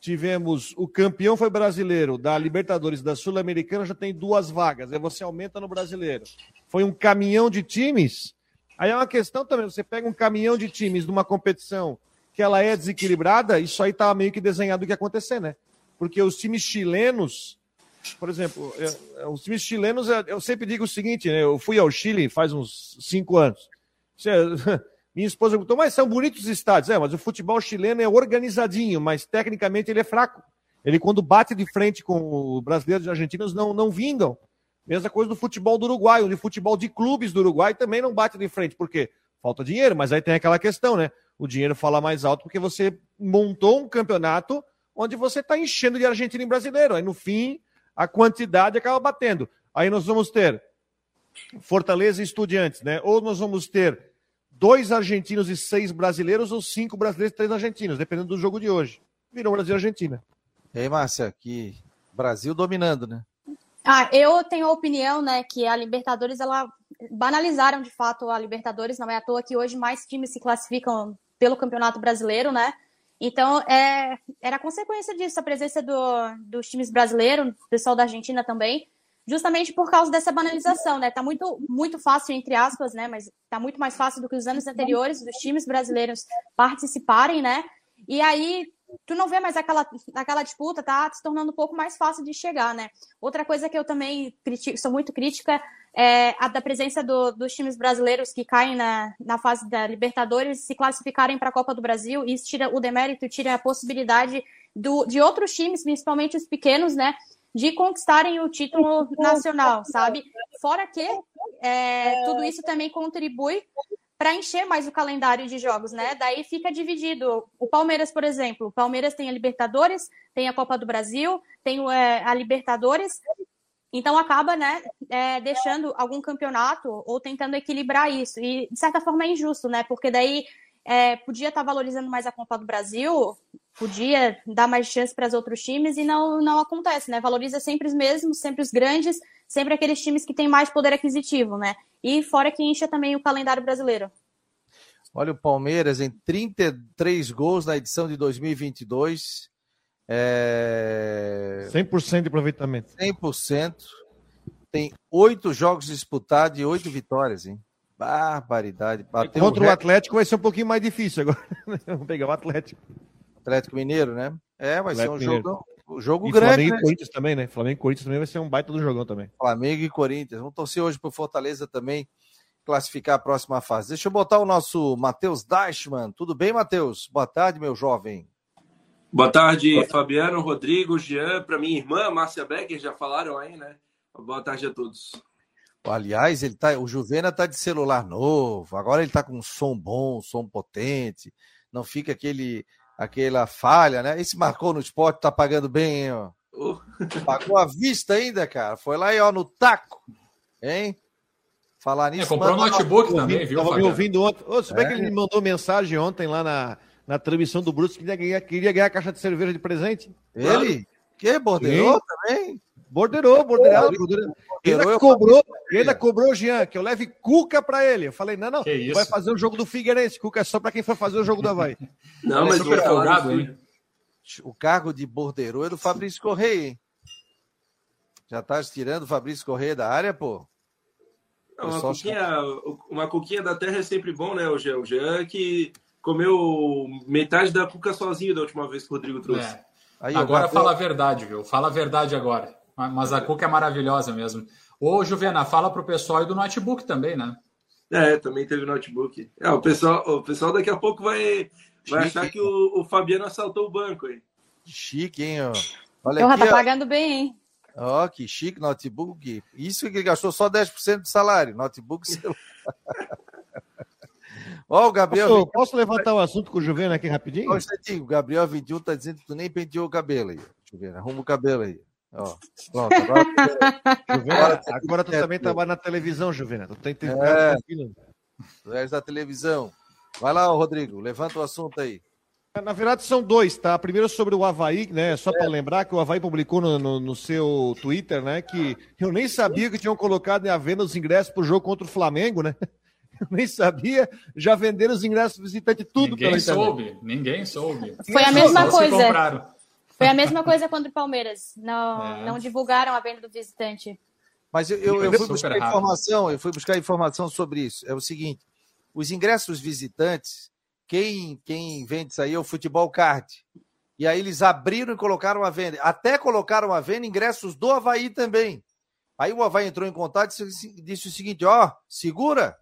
tivemos, o campeão foi brasileiro da Libertadores, da Sul-Americana, já tem duas vagas, aí você aumenta no brasileiro. Foi um caminhão de times, aí é uma questão também, você pega um caminhão de times numa competição que ela é desequilibrada, isso aí tá meio que desenhado o que ia acontecer, né? Porque os times chilenos... Por exemplo, os times chilenos, eu sempre digo o seguinte, né? Eu fui ao Chile faz uns cinco anos. Minha esposa perguntou, mas são bonitos os estádios. É, mas o futebol chileno é organizadinho, mas tecnicamente ele é fraco. Ele, quando bate de frente com brasileiros e argentinos, não, não vingam. Mesma coisa do futebol do Uruguai, onde o futebol de clubes do Uruguai também não bate de frente. Por quê? Falta dinheiro, mas aí tem aquela questão, né? O dinheiro fala mais alto porque você montou um campeonato onde você está enchendo de argentino e brasileiro. Aí, no fim... a quantidade acaba batendo. Aí nós vamos ter Fortaleza e Estudiantes, né? Ou nós vamos ter dois argentinos e seis brasileiros, ou cinco brasileiros e três argentinos, dependendo do jogo de hoje. Virou Brasil e Argentina. E aí, Márcia, que Brasil dominando, né? Ah, eu tenho a opinião, né, que a Libertadores, ela banalizaram de fato a Libertadores, não é à toa que hoje mais times se classificam pelo Campeonato Brasileiro, né? Então, é, era consequência disso, a presença do, dos times brasileiros, do pessoal da Argentina também, justamente por causa dessa banalização, né? Tá muito, muito fácil, entre aspas, né? Mas tá muito mais fácil do que os anos anteriores, dos times brasileiros participarem, né? E aí, tu não vê mais aquela, aquela disputa, tá se tornando um pouco mais fácil de chegar, né? Outra coisa que eu também critico, sou muito crítica é a da presença do, dos times brasileiros que caem na, na fase da Libertadores se classificarem para a Copa do Brasil, e isso tira o demérito, tira a possibilidade do, de outros times, principalmente os pequenos, né, de conquistarem o título nacional, sabe? Fora que é, tudo isso também contribui para encher mais o calendário de jogos, né? Daí fica dividido. O Palmeiras, por exemplo, o Palmeiras tem a Libertadores, tem a Copa do Brasil, tem a Libertadores, então acaba, né, é, deixando algum campeonato ou tentando equilibrar isso. E, de certa forma, é injusto, né? Porque daí é, podia estar valorizando mais a Copa do Brasil, podia dar mais chance para os outros times e não, não acontece, né? Valoriza sempre os mesmos, sempre os grandes, sempre aqueles times que têm mais poder aquisitivo, né? E fora que incha também o calendário brasileiro. Olha o Palmeiras em trinta e três gols na edição de dois mil e vinte e dois. É... cem por cento de aproveitamento. cem por cento. Tem oito jogos disputados e oito vitórias, hein? Barbaridade. Bateu contra o Atlético vai ser um pouquinho mais difícil agora. Vamos pegar o Atlético. Atlético Mineiro, né? É, vai Atlético ser um jogo... O jogo e grande, Flamengo, né? E Corinthians também, né? Flamengo e Corinthians também vai ser um baita do jogão também. Flamengo e Corinthians. Vamos torcer hoje para o Fortaleza também classificar a próxima fase. Deixa eu botar o nosso Matheus Deichmann. Tudo bem, Matheus? Boa tarde, meu jovem. Boa tarde, Boa tarde. Fabiano, Rodrigo, Jean, para minha irmã, Márcia Becker, já falaram aí, né? Boa tarde a todos. Aliás, ele tá, o Juvena tá de celular novo, agora ele tá com um som bom, um som potente, não fica aquele... aquela falha, né? Esse Marcou no Esporte tá pagando bem, hein, ó. Oh. Pagou à vista ainda, cara. Foi lá e ó, no taco. Hein? Falar nisso. É, comprou mano, um notebook ouvindo, também, viu? Tava me ouvindo ontem. Ô, se bem é. que ele me mandou mensagem ontem lá na, na transmissão do Brusque que queria, queria ganhar a caixa de cerveja de presente. Claro. Ele? Que? Bordeirou também? Bordeirou, bordeirou. Ele ainda cobrou, ainda cobrou, Jean, que eu leve Cuca pra ele. Eu falei, não, não, vai fazer o jogo do Figueirense. Cuca é só pra quem for fazer o jogo da Avaí. Não, mas super folgado, hein? O cargo de bordeiro é do Fabrício Correia, hein? Já tá tirando o Fabrício Correia da área, pô? Não, uma, cuquinha, uma cuquinha da terra é sempre bom, né, o Jean? O Jean que comeu metade da cuca sozinho da última vez que o Rodrigo trouxe. É. Aí, agora Gabriel... fala a verdade, viu? Fala a verdade agora. Mas a cuca é maravilhosa mesmo. Ô, Juvena, fala pro pessoal e do notebook também, né? É, também teve notebook. É, o pessoal, o pessoal daqui a pouco vai... Vai Chique. achar que o, o Fabiano assaltou o banco aí. Chique, hein? Ó. Olha Porra, aqui, tá ó. pagando bem, hein? Ó, que chique, notebook. Isso que ele gastou só dez por cento do salário. Notebook seu. Ó, o Gabriel... Posso, vinte e um... posso levantar o assunto com o Juvena aqui rapidinho? Posso, o Gabriel vinte e um tá dizendo que tu nem penteou o cabelo aí. Juvena, arruma o cabelo aí. Ó, pronto. Agora, Juvena, agora, agora tu também trabalha na televisão, Juvena. Tu tem que ter é. Tu és da televisão. Vai lá, Rodrigo, levanta o assunto aí. Na verdade, são dois, tá? Primeiro sobre o Avaí, né? Só é. para lembrar que o Avaí publicou no, no, no seu Twitter, né? Que eu nem sabia que tinham colocado em venda os ingressos pro jogo contra o Flamengo, né? Eu nem sabia. Já venderam os ingressos visitante tudo pela internet. Ninguém soube, ninguém soube. Foi a mesma coisa. Foi a mesma coisa contra o Palmeiras. Não, é. não divulgaram a venda do visitante. Mas eu, eu, eu fui buscar informação, eu fui buscar informação sobre isso. É o seguinte. Os ingressos visitantes, quem, quem vende isso aí é o Futebol Card. E aí eles abriram e colocaram a venda. Até colocaram a venda ingressos do Avaí também. Aí o Avaí entrou em contato e disse, disse o seguinte, ó, segura,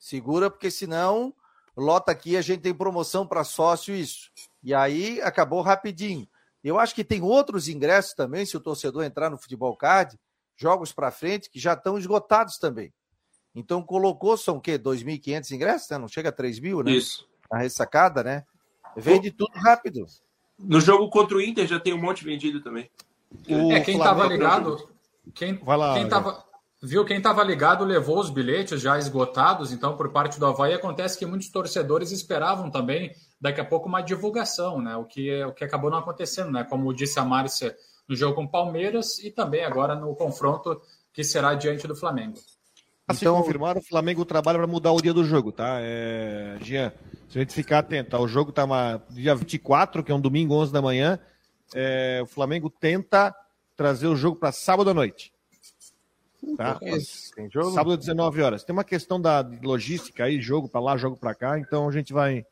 segura, porque senão lota aqui, a gente tem promoção para sócio isso. E aí acabou rapidinho. Eu acho que tem outros ingressos também, se o torcedor entrar no Futebol Card, jogos para frente, que já estão esgotados também. Então, colocou, são o quê? dois mil e quinhentos ingressos, né? Não chega a três mil, né? Isso. A ressacada, né? Vende tudo rápido. No jogo contra o Inter já tem um monte vendido também. O é, quem Flamengo tava ligado... Quem, Vai lá, quem tava, viu? Quem tava ligado levou os bilhetes já esgotados, então, por parte do Avaí, acontece que muitos torcedores esperavam também, daqui a pouco, uma divulgação, né? O que, o que acabou não acontecendo, né? Como disse a Márcia no jogo com o Palmeiras e também agora no confronto que será diante do Flamengo. Então, se confirmaram, o Flamengo trabalha para mudar o dia do jogo, tá? É, Jean, se a gente ficar atento, tá? O jogo tá uma, dia vinte e quatro, que é um domingo, onze da manhã, é, o Flamengo tenta trazer o jogo para sábado à noite. Tá? Tem jogo? Sábado às dezenove horas. Tem uma questão da logística aí, jogo para lá, jogo para cá, então a gente vai...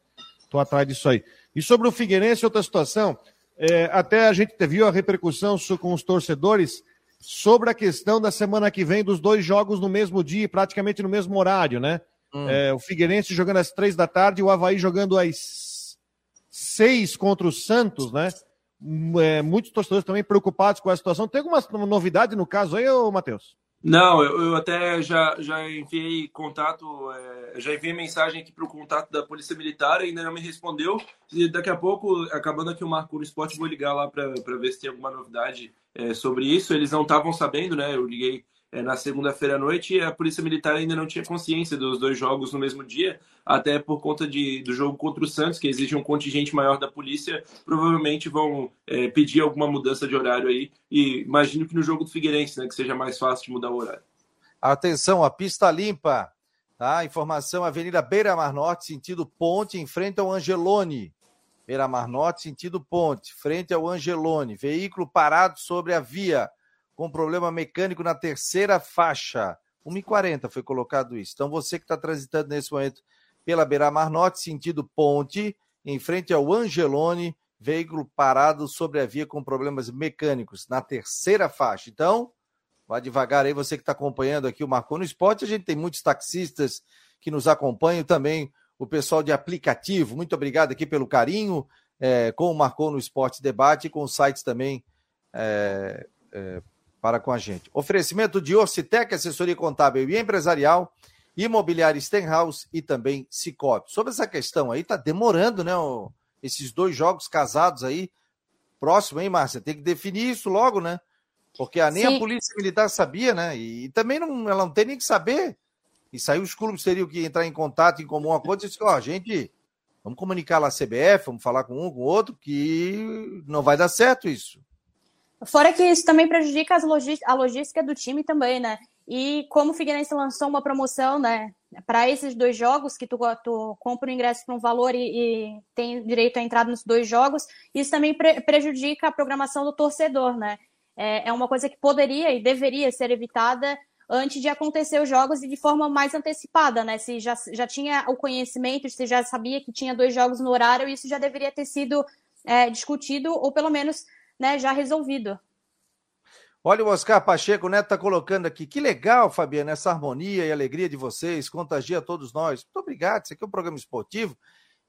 Tô atrás disso aí. E sobre o Figueirense, outra situação, é, até a gente viu a repercussão com os torcedores... Sobre a questão da semana que vem dos dois jogos no mesmo dia, praticamente no mesmo horário, né? Hum. É, o Figueirense jogando às três da tarde e o Avaí jogando às seis contra o Santos, né? É, muitos torcedores também preocupados com a situação. Tem alguma novidade no caso aí, ô Matheus? Não, eu, eu até já, já enviei contato, é, já enviei mensagem aqui para o contato da Polícia Militar, ainda não me respondeu. E daqui a pouco, acabando aqui o Marcou no Esporte, vou ligar lá para ver se tem alguma novidade é, sobre isso. Eles não estavam sabendo, né? Eu liguei é, na segunda-feira à noite e a Polícia Militar ainda não tinha consciência dos dois jogos no mesmo dia, até por conta de, do jogo contra o Santos, que exige um contingente maior da polícia, provavelmente vão é, pedir alguma mudança de horário aí, e imagino que no jogo do Figueirense, né, que seja mais fácil de mudar o horário. Atenção, a pista limpa, tá? Informação, Avenida Beira-Mar Norte, sentido Ponte, em frente ao Angelone. Beira-Mar Norte, sentido Ponte, frente ao Angelone. Veículo parado sobre a via, com problema mecânico na terceira faixa. uma e quarenta foi colocado isso. Então você que está transitando nesse momento pela Beira-Mar Norte, sentido Ponte, em frente ao Angelone, veículo parado sobre a via com problemas mecânicos, na terceira faixa. Então, vá devagar aí, você que está acompanhando aqui o Marcou no Esporte, a gente tem muitos taxistas que nos acompanham, também o pessoal de aplicativo, muito obrigado aqui pelo carinho, é, com o Marcou no Esporte Debate, e com os sites também é, é, para com a gente. Oferecimento de Orcitec, assessoria contábil e empresarial, Imobiliária Stenhouse e também Cicobi. Sobre essa questão aí, tá demorando, né? O, esses dois jogos casados aí, próximo, hein, Márcia? Tem que definir isso logo, né? Porque a, nem Sim. a polícia militar sabia, né? E, e também não, ela não tem nem que saber. E saiu os clubes teriam que entrar em contato, em comum acordo, e disse, ó, oh, gente, vamos comunicar lá a C B F, vamos falar com um, com o outro, que não vai dar certo isso. Fora que isso também prejudica as logis- a logística do time também, né? E como o Figueirense lançou uma promoção, né? Para esses dois jogos, que tu, tu compra o ingresso por um valor e, e tem direito à entrada nos dois jogos, isso também pre- prejudica a programação do torcedor, né? É, é uma coisa que poderia e deveria ser evitada antes de acontecer os jogos e de forma mais antecipada, né? Se já, já tinha o conhecimento, se já sabia que tinha dois jogos no horário, isso já deveria ter sido é, discutido ou pelo menos, né, já resolvido. Olha o Oscar Pacheco, o Neto está colocando aqui. Que legal, Fabiano, essa harmonia e alegria de vocês, contagia todos nós. Muito obrigado, isso aqui é um programa esportivo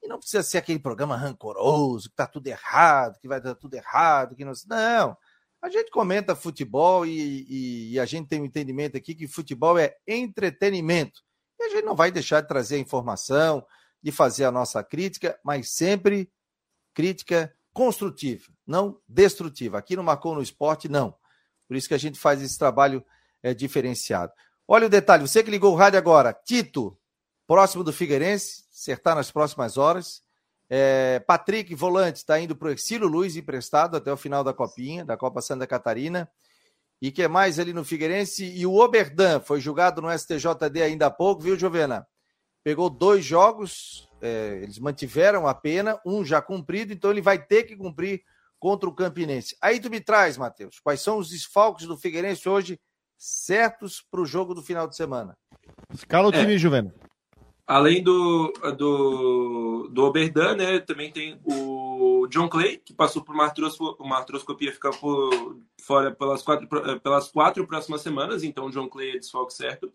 e não precisa ser aquele programa rancoroso, que está tudo errado, que vai dar tudo errado, que não... Não, a gente comenta futebol e, e, e a gente tem um entendimento aqui que futebol é entretenimento. E a gente não vai deixar de trazer a informação, de fazer a nossa crítica, mas sempre crítica construtiva, não destrutiva. Aqui no Marcou no Esporte, não. Por isso que a gente faz esse trabalho é, diferenciado. Olha o detalhe, você que ligou o rádio agora, Tito, próximo do Figueirense, acertar nas próximas horas. É, Patrick, volante, está indo para o Hercílio Luz, emprestado até o final da Copinha, da Copa Santa Catarina. E que mais ali no Figueirense? E o Oberdan, foi julgado no S T J D ainda há pouco, viu, Jovena? Pegou dois jogos, é, eles mantiveram a pena, um já cumprido, então ele vai ter que cumprir contra o Campinense. Aí tu me traz, Matheus, quais são os desfalques do Figueirense hoje certos para o jogo do final de semana? Escala o time, é. Juvena. Além do, do, do Oberdan, né, também tem o John Clay, que passou por uma, artrosco, uma artroscopia, ficar por, fora pelas quatro, pelas quatro próximas semanas, então o John Clay é desfalque certo.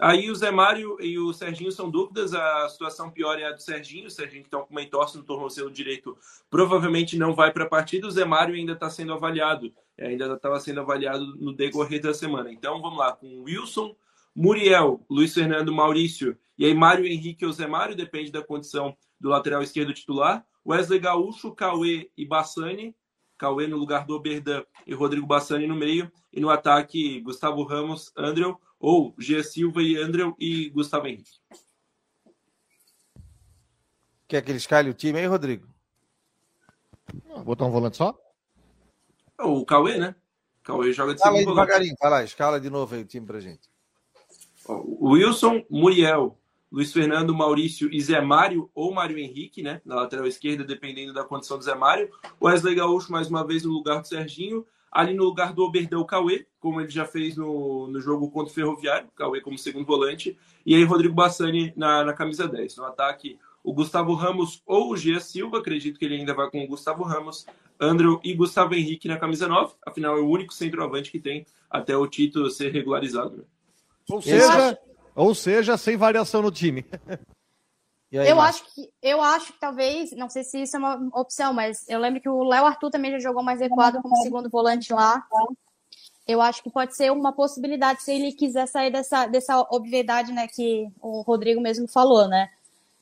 Aí o Zé Mário e o Serginho são dúvidas, a situação pior é a do Serginho, o Serginho que está com uma entorse no tornozelo direito provavelmente não vai para a partida, o Zé Mário ainda está sendo avaliado, ainda estava sendo avaliado no decorrer da semana. Então vamos lá, com Wilson, Muriel, Luiz Fernando, Maurício, e aí Mário Henrique ou Zé Mário, depende da condição do lateral esquerdo titular, Wesley Gaúcho, Cauê e Bassani, Cauê no lugar do Oberdan e Rodrigo Bassani no meio, e no ataque Gustavo Ramos, Andreu, ou oh, G. Silva e André e Gustavo Henrique. Quer que ele escale o time aí, Rodrigo? Não, botar um volante só? Oh, o Cauê, né? O Cauê joga de escala segundo volante. Devagarinho. Vai lá, escala de novo aí o time pra gente. Oh, Wilson, Muriel, Luiz Fernando, Maurício e Zé Mário ou Mário Henrique, né? Na lateral esquerda, dependendo da condição do Zé Mário. Wesley Gaúcho, mais uma vez, no lugar do Serginho. Ali no lugar do Oberdan, o Cauê, como ele já fez no, no jogo contra o Ferroviário, Cauê como segundo volante, e aí Rodrigo Bassani na, na camisa dez. No ataque, o Gustavo Ramos ou o Gia Silva, acredito que ele ainda vai com o Gustavo Ramos, André e Gustavo Henrique na camisa nove, afinal é o único centroavante que tem até o Tito ser regularizado. Né? Ou seja, ou seja, sem variação no time. Aí, eu, acho que, eu acho que talvez, não sei se isso é uma opção, mas eu lembro que o Léo Arthur também já jogou mais recuado como segundo volante lá. Eu acho que pode ser uma possibilidade se ele quiser sair dessa, dessa obviedade, né, que o Rodrigo mesmo falou, né?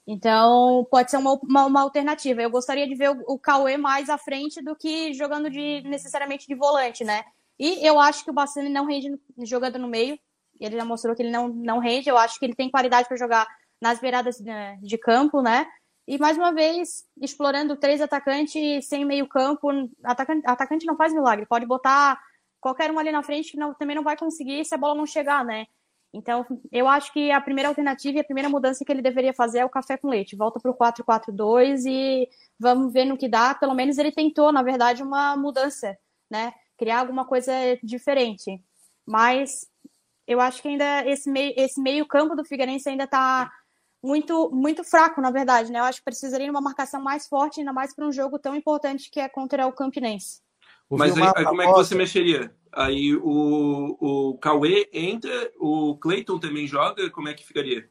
Então, pode ser uma, uma, uma alternativa. Eu gostaria de ver o, o Cauê mais à frente do que jogando de, necessariamente de volante, né? E eu acho que o Bassani não rende jogando no meio. Ele já mostrou que ele não, não rende. Eu acho que ele tem qualidade para jogar nas beiradas de campo, né? E, mais uma vez, explorando três atacantes sem meio campo. Atacante, atacante não faz milagre. Pode botar qualquer um ali na frente que não, também não vai conseguir se a bola não chegar, né? Então, eu acho que a primeira alternativa e a primeira mudança que ele deveria fazer é o café com leite. Volta para o quatro quatro dois e vamos ver no que dá. Pelo menos ele tentou, na verdade, uma mudança, né? Criar alguma coisa diferente. Mas eu acho que ainda esse meio, esse meio campo do Figueirense ainda está muito, muito fraco, na verdade, né? Eu acho que precisaria de uma marcação mais forte, ainda mais para um jogo tão importante que é contra o Campinense. Mas aí, aí como é que você mexeria? Aí o, o Cauê entra, o Cleiton também joga, como é que ficaria?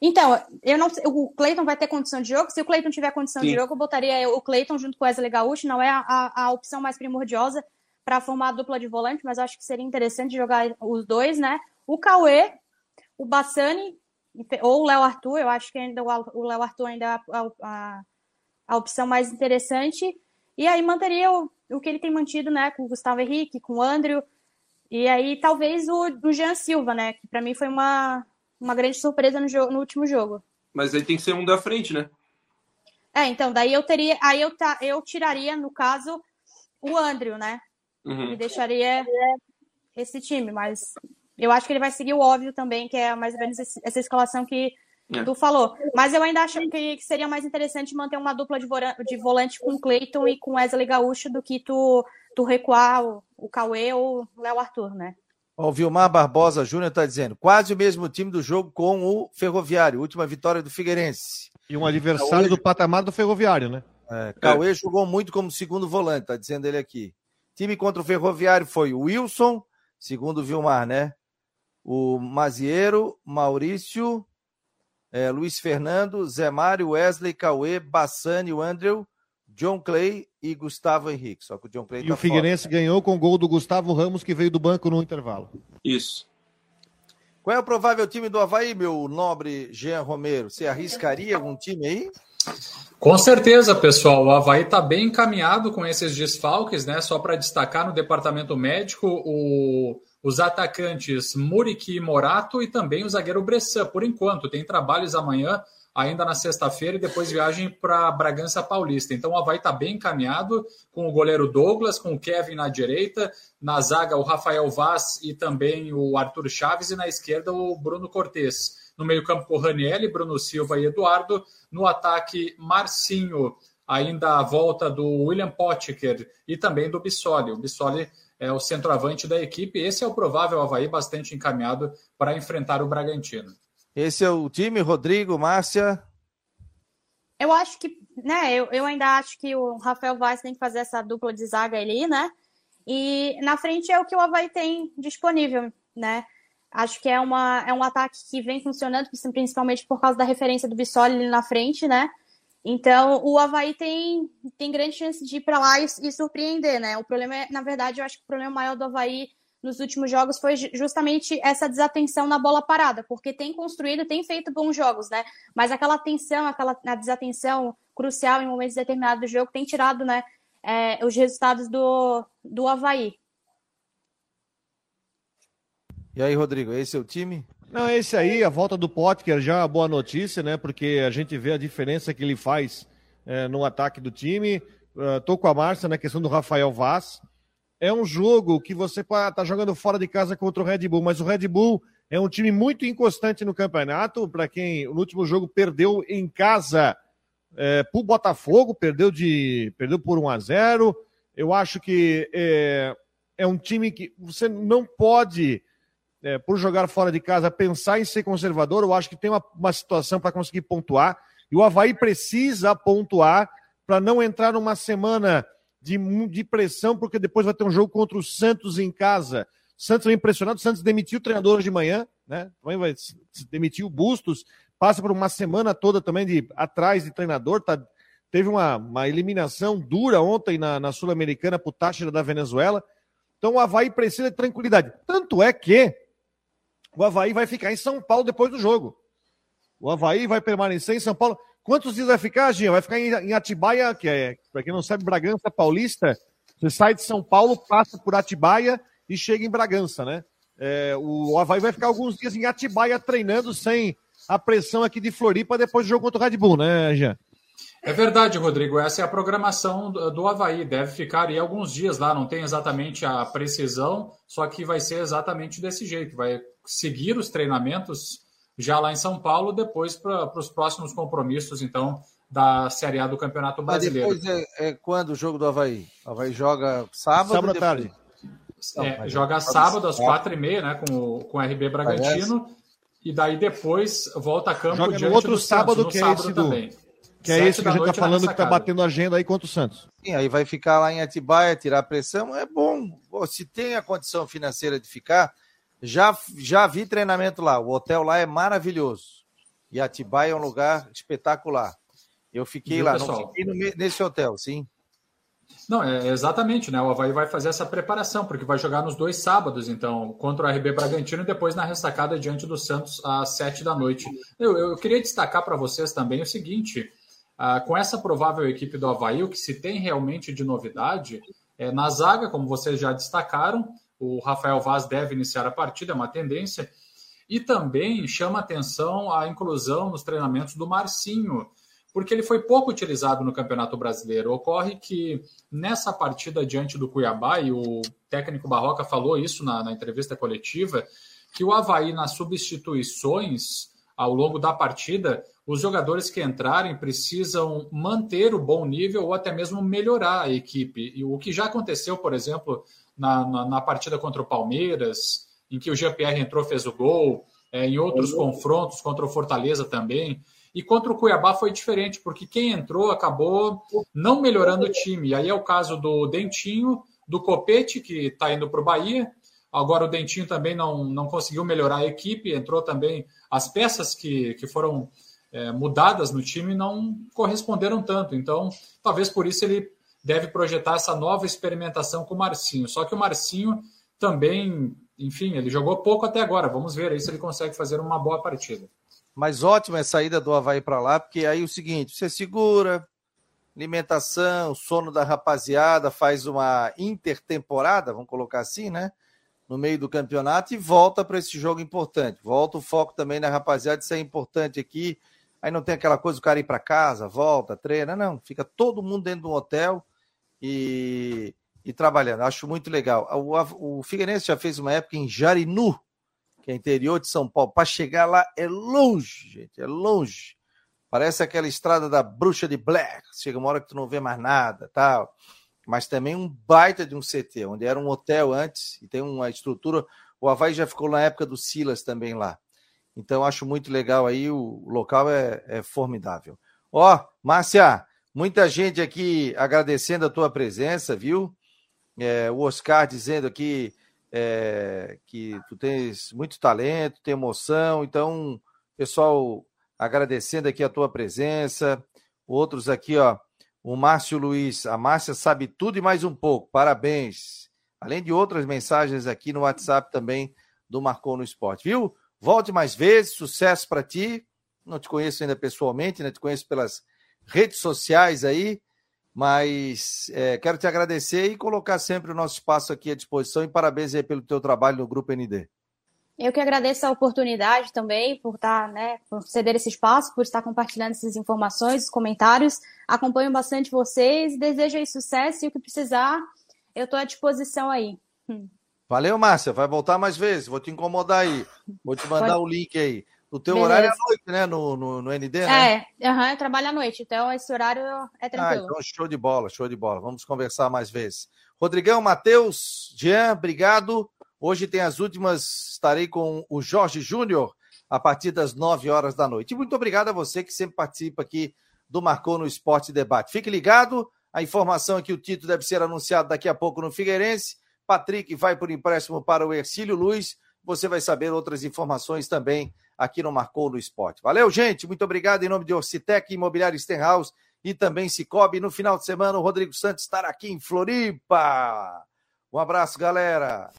Então, eu não, o Cleiton vai ter condição de jogo? Se o Cleiton tiver condição Sim. de jogo, eu botaria o Cleiton junto com o Wesley Gaúcho, não é a, a, a opção mais primordiosa para formar a dupla de volante, mas acho que seria interessante jogar os dois, né? O Cauê, o Bassani, ou o Léo Arthur, eu acho que ainda o Léo Arthur ainda é a, a, a opção mais interessante, e aí manteria o, o que ele tem mantido, né, com o Gustavo Henrique, com o Andrew, e aí talvez o do Jean Silva, né, que para mim foi uma, uma grande surpresa no, jogo, no último jogo. Mas aí tem que ser um da frente, né? É, então, daí eu teria, aí eu, eu tiraria, no caso, o Andrew, né, uhum. E deixaria esse time, mas eu acho que ele vai seguir o óbvio também, que é mais ou menos essa escalação que é. Tu falou, mas eu ainda acho que seria mais interessante manter uma dupla de, voran- de volante com o Cleiton e com o Wesley Gaúcho do que tu, tu recuar o, o Cauê ou o Léo Arthur, né? Ó, o Vilmar Barbosa Júnior está dizendo, quase o mesmo time do jogo com o Ferroviário, última vitória do Figueirense. E um adversário Cauê... do patamar do Ferroviário, né? É, Cauê é. jogou muito como segundo volante, está dizendo ele aqui. Time contra o Ferroviário foi o Wilson, segundo o Vilmar, né? O Maziero, Maurício... É, Luiz Fernando, Zé Mário, Wesley, Cauê, Bassani, o Andrew, John Clay e Gustavo Henrique. Só que o John Clay e tá o Figueirense fora, né? Ganhou com o gol do Gustavo Ramos, que veio do banco no intervalo. Isso. Qual é o provável time do Avaí, meu nobre Jean Romero? Você arriscaria algum time aí? Com certeza, pessoal. O Avaí está bem encaminhado com esses desfalques, né? Só para destacar no departamento médico, o... os atacantes Muriqui e Morato e também o zagueiro Bressan, por enquanto. Tem trabalhos amanhã, ainda na sexta-feira, e depois viagem para Bragança Paulista. Então o Avaí está bem encaminhado com o goleiro Douglas, com o Kevin na direita, na zaga o Rafael Vaz e também o Arthur Chaves, e na esquerda o Bruno Cortes. No meio-campo o Ranielli, Bruno Silva e Eduardo. No ataque, Marcinho, ainda a volta do William Potker e também do Bissoli. O Bissoli é o centroavante da equipe. Esse é o provável Avaí, bastante encaminhado para enfrentar o Bragantino. Esse é o time, Rodrigo, Márcia? Eu acho que, né, eu, eu ainda acho que o Rafael Vaz tem que fazer essa dupla de zaga ali, né, e na frente é o que o Avaí tem disponível, né, acho que é, uma, é um ataque que vem funcionando, principalmente por causa da referência do Bissoli ali na frente, né. Então, o Avaí tem, tem grande chance de ir para lá e, e surpreender, né? O problema é, na verdade, eu acho que o problema maior do Avaí nos últimos jogos foi justamente essa desatenção na bola parada, porque tem construído, tem feito bons jogos, né? Mas aquela atenção, aquela a desatenção crucial em momentos determinados do jogo tem tirado, né, é, os resultados do, do Avaí. E aí, Rodrigo, esse é o time? Não, esse aí, a volta do Potker já é uma boa notícia, né? Porque a gente vê a diferença que ele faz é, no ataque do time. Uh, tô com a Márcia na questão do Rafael Vaz. É um jogo que você tá jogando fora de casa contra o Red Bull, mas o Red Bull é um time muito inconstante no campeonato. Para quem no último jogo perdeu em casa é, pro Botafogo, perdeu, de, perdeu por um a zero. Eu acho que é, é um time que você não pode... É, por jogar fora de casa, pensar em ser conservador. Eu acho que tem uma, uma situação para conseguir pontuar, e o Avaí precisa pontuar para não entrar numa semana de, de pressão, porque depois vai ter um jogo contra o Santos em casa. O Santos é impressionado, o Santos demitiu o treinador hoje de manhã, né? Também vai demitir o Bustos, passa por uma semana toda também de, atrás de treinador, tá, teve uma, uma eliminação dura ontem na, na Sul-Americana para o Táchira da Venezuela. Então o Avaí precisa de tranquilidade, tanto é que o Avaí vai ficar em São Paulo depois do jogo. O Avaí vai permanecer em São Paulo. Quantos dias vai ficar, Gia? Vai ficar em Atibaia, que é, para quem não sabe, Bragança Paulista. Você sai de São Paulo, passa por Atibaia e chega em Bragança, né? É, o Avaí vai ficar alguns dias em Atibaia treinando sem a pressão aqui de Floripa depois do jogo contra o Red Bull, né, Gia? É verdade, Rodrigo. Essa é a programação do Avaí. Deve ficar aí alguns dias lá. Não tem exatamente a precisão, só que vai ser exatamente desse jeito. Vai seguir os treinamentos já lá em São Paulo, depois para os próximos compromissos, então, da Série A do Campeonato Brasileiro. Mas depois é, é quando o jogo do Avaí? O Avaí joga sábado? Sábado à tarde. É, joga sábado às quatro e meia, né, com o, com o R B Bragantino. Parece. E daí depois volta a campo joga diante no outro do sábado, Santos, que no é sábado esse também. Do... Que é esse que a gente está falando, que está batendo agenda aí contra o Santos. Sim, aí vai ficar lá em Atibaia, tirar a pressão, é bom. Pô, se tem a condição financeira de ficar, já, já vi treinamento lá. O hotel lá é maravilhoso. E Atibaia é um lugar espetacular. Eu fiquei lá, pessoal? Não fiquei no, nesse hotel, sim. Não, é, exatamente, né? O Avaí vai fazer essa preparação, porque vai jogar nos dois sábados, então, contra o R B Bragantino e depois na ressacada diante do Santos às sete da noite. Eu, eu queria destacar para vocês também o seguinte... Ah, com essa provável equipe do Avaí, o que se tem realmente de novidade É, na zaga, como vocês já destacaram, o Rafael Vaz deve iniciar a partida, é uma tendência. E também chama atenção a inclusão nos treinamentos do Marcinho, porque ele foi pouco utilizado no Campeonato Brasileiro. Ocorre que nessa partida diante do Cuiabá, e o técnico Barroca falou isso na, na entrevista coletiva, que o Avaí, nas substituições ao longo da partida, os jogadores que entrarem precisam manter o bom nível ou até mesmo melhorar a equipe. E o que já aconteceu, por exemplo, na, na, na partida contra o Palmeiras, em que o Jean-Pierre entrou, fez o gol, é, em outros é confrontos, contra o Fortaleza também. E contra o Cuiabá foi diferente, porque quem entrou acabou não melhorando o time. E aí é o caso do Dentinho, do Copete, que está indo para o Bahia. Agora o Dentinho também não, não conseguiu melhorar a equipe, entrou também. As peças que, que foram é, mudadas no time não corresponderam tanto. Então, talvez por isso ele deve projetar essa nova experimentação com o Marcinho. Só que o Marcinho também, enfim, ele jogou pouco até agora. Vamos ver aí se ele consegue fazer uma boa partida. Mas ótima a saída do Avaí para lá, porque aí é o seguinte, você segura, alimentação, sono da rapaziada, faz uma intertemporada, vamos colocar assim, né? No meio do campeonato e volta para esse jogo importante. Volta o foco também na rapaziada, isso é importante aqui. Aí não tem aquela coisa do cara ir para casa, volta, treina, não. Fica todo mundo dentro de um hotel e, e trabalhando. Acho muito legal. O, o Figueirense já fez uma época em Jarinu, que é interior de São Paulo. Para chegar lá é longe, gente, é longe. Parece aquela estrada da Bruxa de Blair. Chega uma hora que tu não vê mais nada, tal. Mas também um baita de um C T, onde era um hotel antes e tem uma estrutura. O Avaí já ficou na época do Silas também lá. Então acho muito legal aí, o local é, é formidável. Ó, Márcia, muita gente aqui agradecendo a tua presença, viu? É, o Oscar dizendo aqui É, que tu tens muito talento, tem emoção, então, pessoal, agradecendo aqui a tua presença, outros aqui, ó, o Márcio Luiz, a Márcia sabe tudo e mais um pouco, parabéns, além de outras mensagens aqui no WhatsApp também do Marcou no Esporte, viu? Volte mais vezes, sucesso para ti, não te conheço ainda pessoalmente, né? Te conheço pelas redes sociais aí, mas é, quero te agradecer e colocar sempre o nosso espaço aqui à disposição e parabéns aí pelo teu trabalho no Grupo N D. Eu que agradeço a oportunidade também por estar, né, por ceder esse espaço, por estar compartilhando essas informações, os comentários. Acompanho bastante vocês, desejo aí sucesso e o que precisar, eu estou à disposição aí. Valeu, Márcia, vai voltar mais vezes, vou te incomodar aí, vou te mandar Pode... o link aí. O teu Beleza. Horário é à noite, né? No, no, no N D, né? É, uhum, eu trabalho à noite, então esse horário é tranquilo. Ah, então show de bola, show de bola. Vamos conversar mais vezes. Rodrigão, Matheus, Jean, obrigado. Hoje tem as últimas, estarei com o Jorge Júnior a partir das nove horas da noite. E muito obrigado a você que sempre participa aqui do Marcou no Esporte Debate. Fique ligado, a informação é que o Tito deve ser anunciado daqui a pouco no Figueirense. Patrick vai por empréstimo para o Hercílio Luz. Você vai saber outras informações também aqui no Marcou no Esporte. Valeu, gente. Muito obrigado em nome de Orcitec, Imobiliária Stenhouse e também Cicobi. No final de semana, o Rodrigo Santos estará aqui em Floripa. Um abraço, galera.